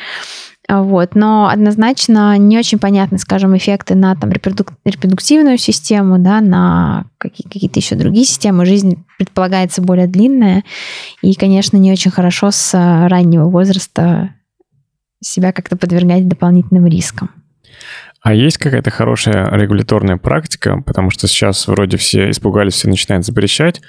Вот. Но однозначно не очень понятны, скажем, эффекты на там, репродуктивную систему, да, на какие-то еще другие системы. Жизнь предполагается более длинная. И, конечно, не очень хорошо с раннего возраста себя как-то подвергать дополнительным рискам. А есть какая-то хорошая регуляторная практика? Потому что сейчас вроде все испугались, все начинают запрещать.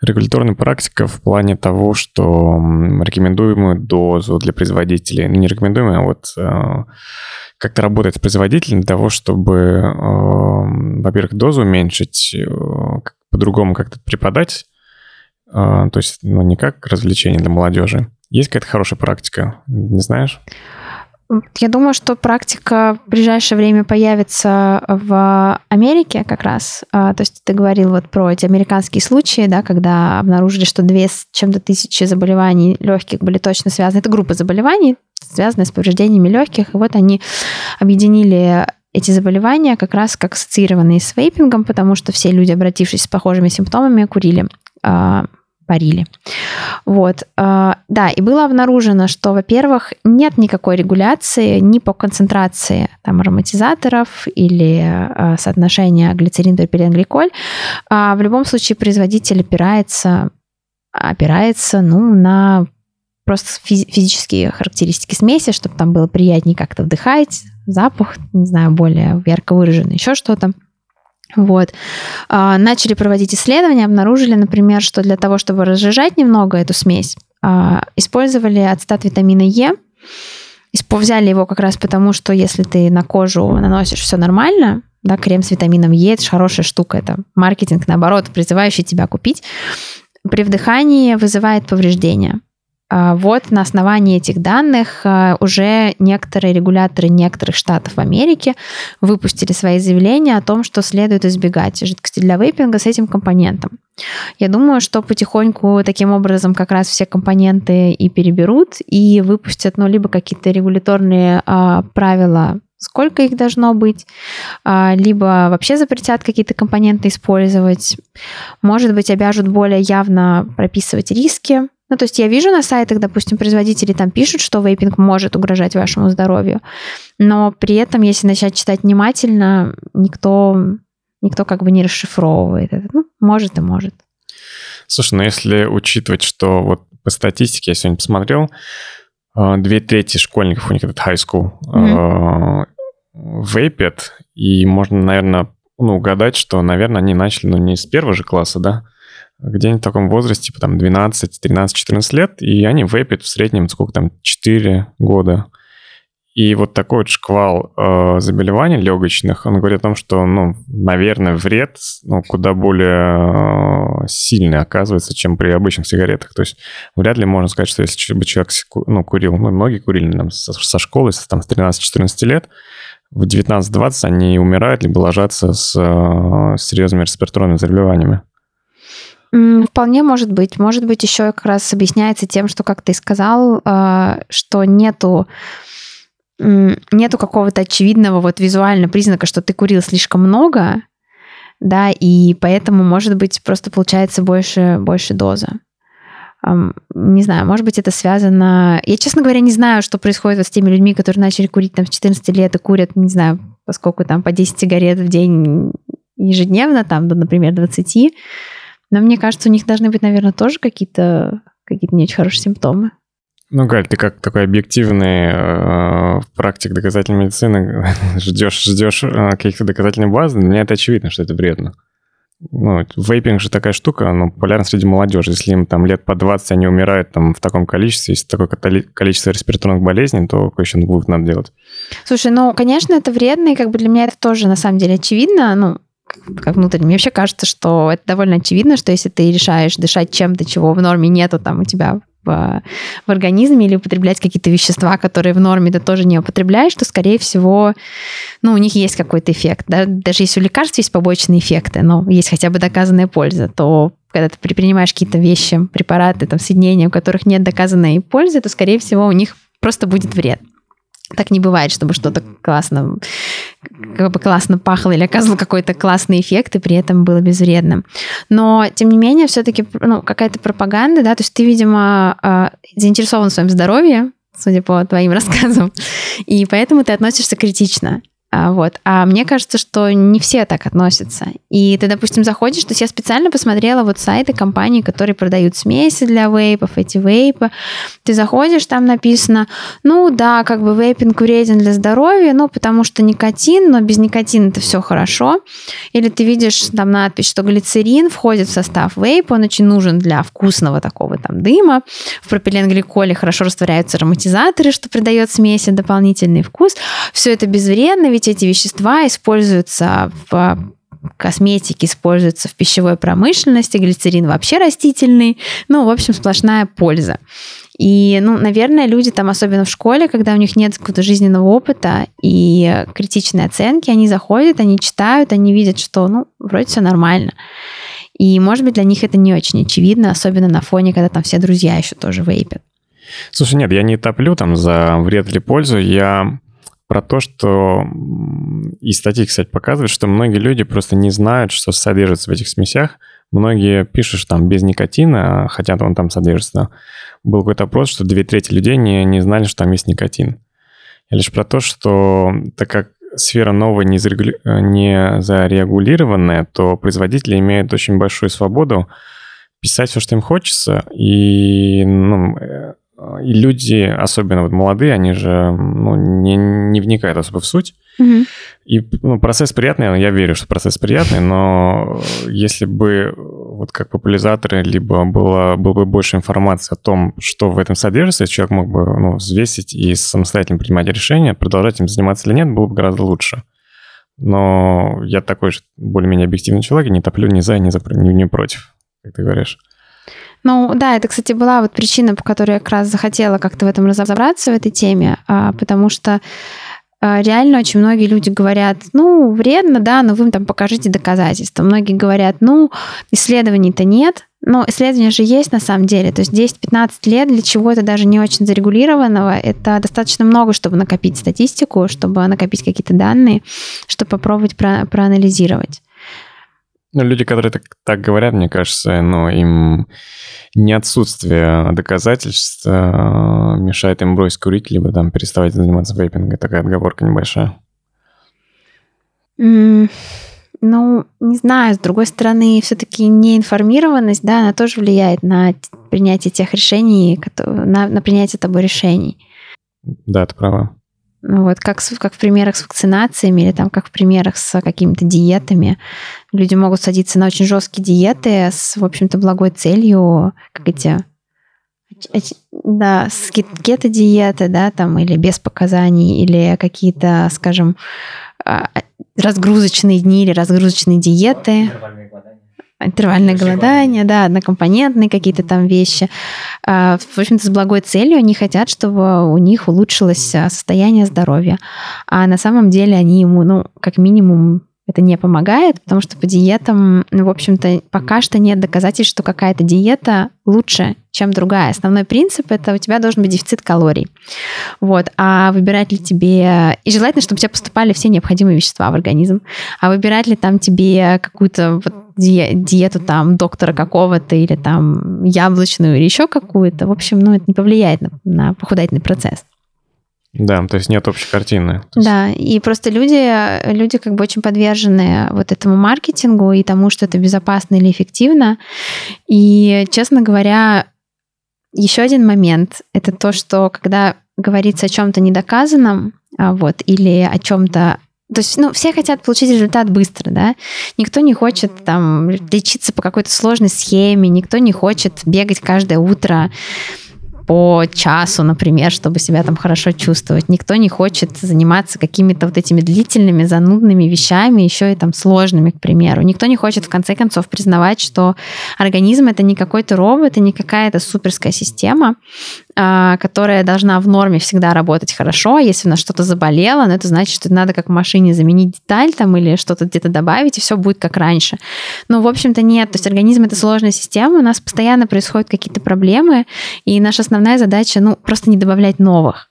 Регуляторная практика в плане того, что рекомендуемую дозу для производителей, не рекомендуемую, а вот как-то работать с производителем для того, чтобы, во-первых, дозу уменьшить, по-другому как-то преподать, то есть ну, не как развлечение для молодежи. Есть какая-то хорошая практика? Не знаешь? Я думаю, что практика в ближайшее время появится в Америке как раз. То есть ты говорил вот про эти американские случаи, да, когда обнаружили, что 2 с чем-то тысячи заболеваний легких были точно связаны. Это группа заболеваний, связанная с повреждениями легких. И вот они объединили эти заболевания как раз как ассоциированные с вейпингом, потому что все люди, обратившись с похожими симптомами, курили. Парили. Вот. Да, и было обнаружено, что, во-первых, нет никакой регуляции ни по концентрации там, ароматизаторов или соотношения глицерин-пропиленгликоль. В любом случае производитель опирается на просто физические характеристики смеси, чтобы там было приятнее как-то вдыхать, запах, не знаю, более ярко выраженный, еще что-то. Вот. Начали проводить исследования, обнаружили, например, что для того, чтобы разжижать немного эту смесь, использовали ацетат витамина Е, взяли его как раз потому, что если ты на кожу наносишь все нормально, да, крем с витамином Е, это же хорошая штука, это маркетинг, наоборот, призывающий тебя купить, при вдыхании вызывает повреждения. Вот на основании этих данных уже некоторые регуляторы некоторых штатов Америки выпустили свои заявления о том, что следует избегать жидкости для вейпинга с этим компонентом. Я думаю, что потихоньку таким образом как раз все компоненты и переберут, и выпустят либо какие-то регуляторные правила, сколько их должно быть, либо вообще запретят какие-то компоненты использовать. Может быть, обяжут более явно прописывать риски, Ну, то есть я вижу на сайтах, допустим, производители там пишут, что вейпинг может угрожать вашему здоровью, но при этом, если начать читать внимательно, никто как бы не расшифровывает это. Ну, может и может. Слушай, ну если учитывать, что вот по статистике я сегодня посмотрел, 2/3 школьников, у них этот high school, вейпят, и можно, наверное, угадать, что, наверное, они начали, не с первого же класса, да, где-нибудь в таком возрасте, типа там 12, 13, 14 лет, и они вейпят в среднем, 4 года. И вот такой вот шквал заболеваний легочных, он говорит о том, что, наверное, вред куда более сильный оказывается, чем при обычных сигаретах. То есть вряд ли можно сказать, что если бы человек курил, многие курили там, со школы, с 13-14 лет, в 19-20 они умирают либо ложатся с серьезными респираторными заболеваниями. Вполне может быть. Может быть, еще как раз объясняется тем, что, как ты сказал, что нету какого-то очевидного визуального признака, что ты курил слишком много, да, и поэтому, может быть, просто получается больше доза. Не знаю, может быть, это связано... Я, честно говоря, не знаю, что происходит вот с теми людьми, которые начали курить там с 14 лет и курят, не знаю, поскольку там по 10 сигарет в день ежедневно, там, например, 20. Но мне кажется, у них должны быть, наверное, тоже какие-то не очень хорошие симптомы. Галь, ты как такой объективный практик доказательной медицины ждешь каких-то доказательных баз, для меня это очевидно, что это вредно. Вейпинг же такая штука, популярна среди молодежи. Если им там лет по 20 они умирают там в таком количестве, если такое количество респираторных болезней, то какой еще вывод надо делать? Слушай, конечно, это вредно, и для меня это тоже на самом деле очевидно, как внутренне. Мне вообще кажется, что это довольно очевидно, что если ты решаешь дышать чем-то, чего в норме нету там у тебя в организме, или употреблять какие-то вещества, которые в норме ты тоже не употребляешь, то, скорее всего, у них есть какой-то эффект. Да? Даже если у лекарств есть побочные эффекты, но есть хотя бы доказанная польза, то когда ты принимаешь какие-то вещи, препараты, соединения, у которых нет доказанной пользы, то, скорее всего, у них просто будет вред. Так не бывает, чтобы что-то классно пахло или оказывало какой-то классный эффект, и при этом было безвредным. Но, тем не менее, все-таки какая-то пропаганда, да, то есть ты, видимо, заинтересован в своем здоровье, судя по твоим рассказам, и поэтому ты относишься критично. Вот. А мне кажется, что не все так относятся. И ты, допустим, заходишь, то есть я специально посмотрела сайты компаний, которые продают смеси для вейпов, эти вейпы. Ты заходишь, там написано, вейпинг вреден для здоровья, потому что никотин, но без никотина это все хорошо. Или ты видишь там надпись, что глицерин входит в состав вейпа, он очень нужен для вкусного такого дыма. В пропиленгликоле хорошо растворяются ароматизаторы, что придает смеси дополнительный вкус. Все это безвредно, ведь эти вещества используются в косметике, используются в пищевой промышленности, глицерин вообще растительный, в общем, сплошная польза. И, наверное, люди там, особенно в школе, когда у них нет какого-то жизненного опыта и критичной оценки, они заходят, они читают, они видят, что, вроде все нормально. И, может быть, для них это не очень очевидно, особенно на фоне, когда там все друзья еще тоже вейпят. Слушай, нет, я не топлю за вред или пользу, я... про то, что и статьи, кстати, показывают, что многие люди просто не знают, что содержится в этих смесях. Многие пишут, что там без никотина, хотя он там содержится. Был какой-то опрос, что 2/3 людей не знали, что там есть никотин. Я лишь про то, что так как сфера новая не зарегулированная, то производители имеют очень большую свободу писать все, что им хочется, и, и люди, особенно молодые, они же не вникают особо в суть. Mm-hmm. И процесс приятный, я верю, что процесс приятный, но если бы как популяризаторы либо было бы больше информации о том, что в этом содержится, если человек мог бы взвесить и самостоятельно принимать решение, продолжать им заниматься или нет, было бы гораздо лучше. Но я такой же более-менее объективный человек, не топлю ни за, ни против, как ты говоришь. Да, это, кстати, была причина, по которой я как раз захотела как-то в этом разобраться, в этой теме, потому что реально очень многие люди говорят, вредно, да, но вы там покажите доказательства. Многие говорят, исследований-то нет, но исследования же есть на самом деле, то есть 10-15 лет для чего-то даже не очень зарегулированного, это достаточно много, чтобы накопить статистику, чтобы накопить какие-то данные, чтобы попробовать проанализировать. Ну, люди, которые так говорят, мне кажется, но им не отсутствие доказательств мешает им бросить курить, либо там переставать заниматься вейпингом. Такая отговорка небольшая. Ну, не знаю, с другой стороны, все-таки неинформированность, да, она тоже влияет на принятие тех решений, на принятие тобой решений. Да, ты права. Вот, как в примерах с вакцинациями или там как в примерах с какими-то диетами. Люди могут садиться на очень жесткие диеты с, в общем-то, благой целью, как эти, да, кето-диеты, да, там, или без показаний, или какие-то, скажем, разгрузочные дни или разгрузочные диеты. Интервальное голодание, да, однокомпонентные какие-то там вещи. В общем-то, с благой целью они хотят, чтобы у них улучшилось состояние здоровья. А на самом деле они ему, ну, как минимум, это не помогает, потому что по диетам, в общем-то, пока что нет доказательств, что какая-то диета лучше, чем другая. Основной принцип – это у тебя должен быть дефицит калорий. Вот. А выбирать ли тебе... И желательно, чтобы у тебя поступали все необходимые вещества в организм. А выбирать ли там тебе какую-то вот диету там доктора какого-то или там яблочную или еще какую-то, в общем, ну, это не повлияет на похудательный процесс. Да, то есть нет общей картины. Да, и просто люди как бы очень подвержены вот этому маркетингу и тому, что это безопасно или эффективно. И, честно говоря, еще один момент – это то, что когда говорится о чем-то недоказанном, вот, или о чем-то... То есть, ну, все хотят получить результат быстро, да? Никто не хочет там лечиться по какой-то сложной схеме, никто не хочет бегать каждое утро по часу, например, чтобы себя там хорошо чувствовать. Никто не хочет заниматься какими-то вот этими длительными, занудными вещами, еще и там сложными, к примеру. Никто не хочет, в конце концов, признавать, что организм – это не какой-то робот, и не какая-то суперская система, которая должна в норме всегда работать хорошо. Если у нас что-то заболело, но это значит, что надо как в машине заменить деталь там или что-то где-то добавить, и все будет как раньше. Но, в общем-то, нет. То есть организм – это сложная система, у нас постоянно происходят какие-то проблемы, и наша основная задача, ну, просто не добавлять новых.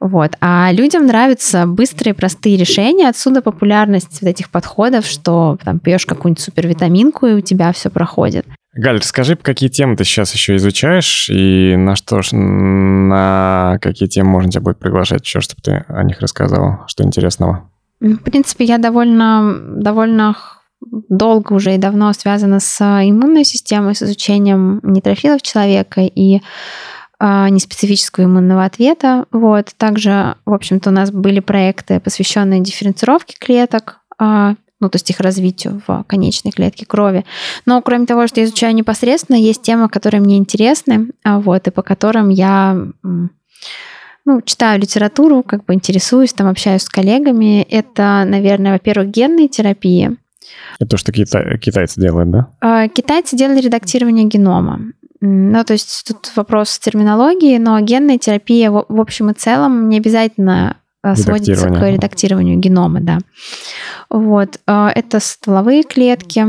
Вот. А людям нравятся быстрые, простые решения. Отсюда популярность вот этих подходов, что там пьешь какую-нибудь супервитаминку, и у тебя все проходит. Галь, расскажи, какие темы ты сейчас еще изучаешь, и на какие темы можно тебя будет приглашать еще, чтобы ты о них рассказала, что интересного? В принципе, я довольно долго уже и давно связана с иммунной системой, с изучением нейтрофилов человека и неспецифического иммунного ответа. Вот. Также, в общем-то, у нас были проекты, посвященные дифференцировке клеток, ну, то есть их развитию в конечной клетке крови. Но кроме того, что я изучаю непосредственно, есть темы, которые мне интересны, вот, и по которым я... Ну, читаю литературу, как бы интересуюсь, там общаюсь с коллегами. Это, наверное, во-первых, генные терапии. Это то, что китайцы делают, да? Китайцы делали редактирование генома. Ну, то есть тут вопрос терминологии, но генная терапия в общем и целом не обязательно сводится к редактированию генома, да. Вот. Это стволовые клетки.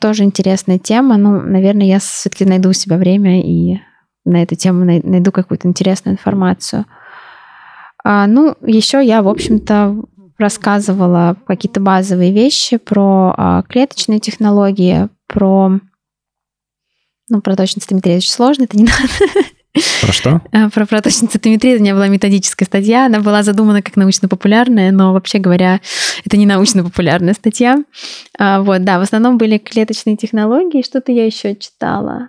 Тоже интересная тема. Ну, наверное, я все-таки найду у себя время и на эту тему найду какую-то интересную информацию. Ну, еще я, в общем-то, рассказывала какие-то базовые вещи про клеточные технологии, про точную цитометрию. Это очень сложно, это не надо. Про что? Про точную цитометрию. У меня была методическая статья. Она была задумана как научно-популярная, но, вообще говоря, это не научно-популярная статья. Вот, да, в основном были клеточные технологии. Что-то я еще читала.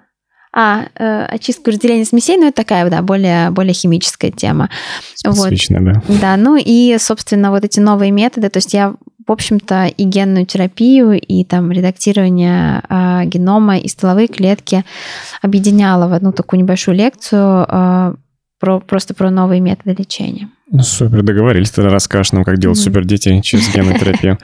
Очистку и разделение смесей, ну, это такая, да, более химическая тема. Специфично, вот. Да. Да, ну и, собственно, вот эти новые методы, то есть я, в общем-то, и генную терапию, и там редактирование генома, и стволовые клетки объединяла в одну такую небольшую лекцию про новые методы лечения. Ну, супер, договорились, тогда расскажешь нам, как делать супердетей через генную терапию.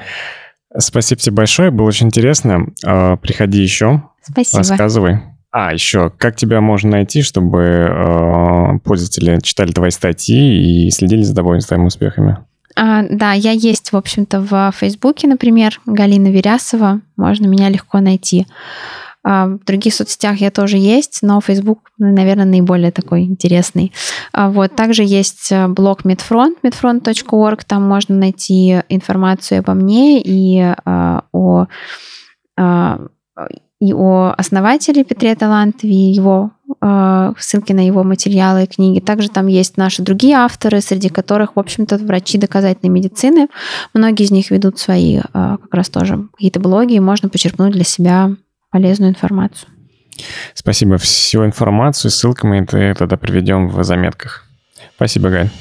Спасибо тебе большое, было очень интересно. Приходи еще. Спасибо. Рассказывай. Еще, как тебя можно найти, чтобы пользователи читали твои статьи и следили за тобой, за твоими успехами? Да, я есть, в общем-то, в Фейсбуке, например, Галина Вирясова. Можно меня легко найти. В других соцсетях я тоже есть, но Facebook, наверное, наиболее такой интересный. Вот. Также есть блог Медфронт, medfront.org. Там можно найти информацию обо мне и о основателе Петре Талантове, его ссылки на его материалы и книги. Также там есть наши другие авторы, среди которых, в общем-то, врачи доказательной медицины. Многие из них ведут свои как раз тоже какие-то блоги, и можно почерпнуть для себя полезную информацию. Спасибо. Всю информацию, ссылку мы тогда приведем в заметках. Спасибо, Галь.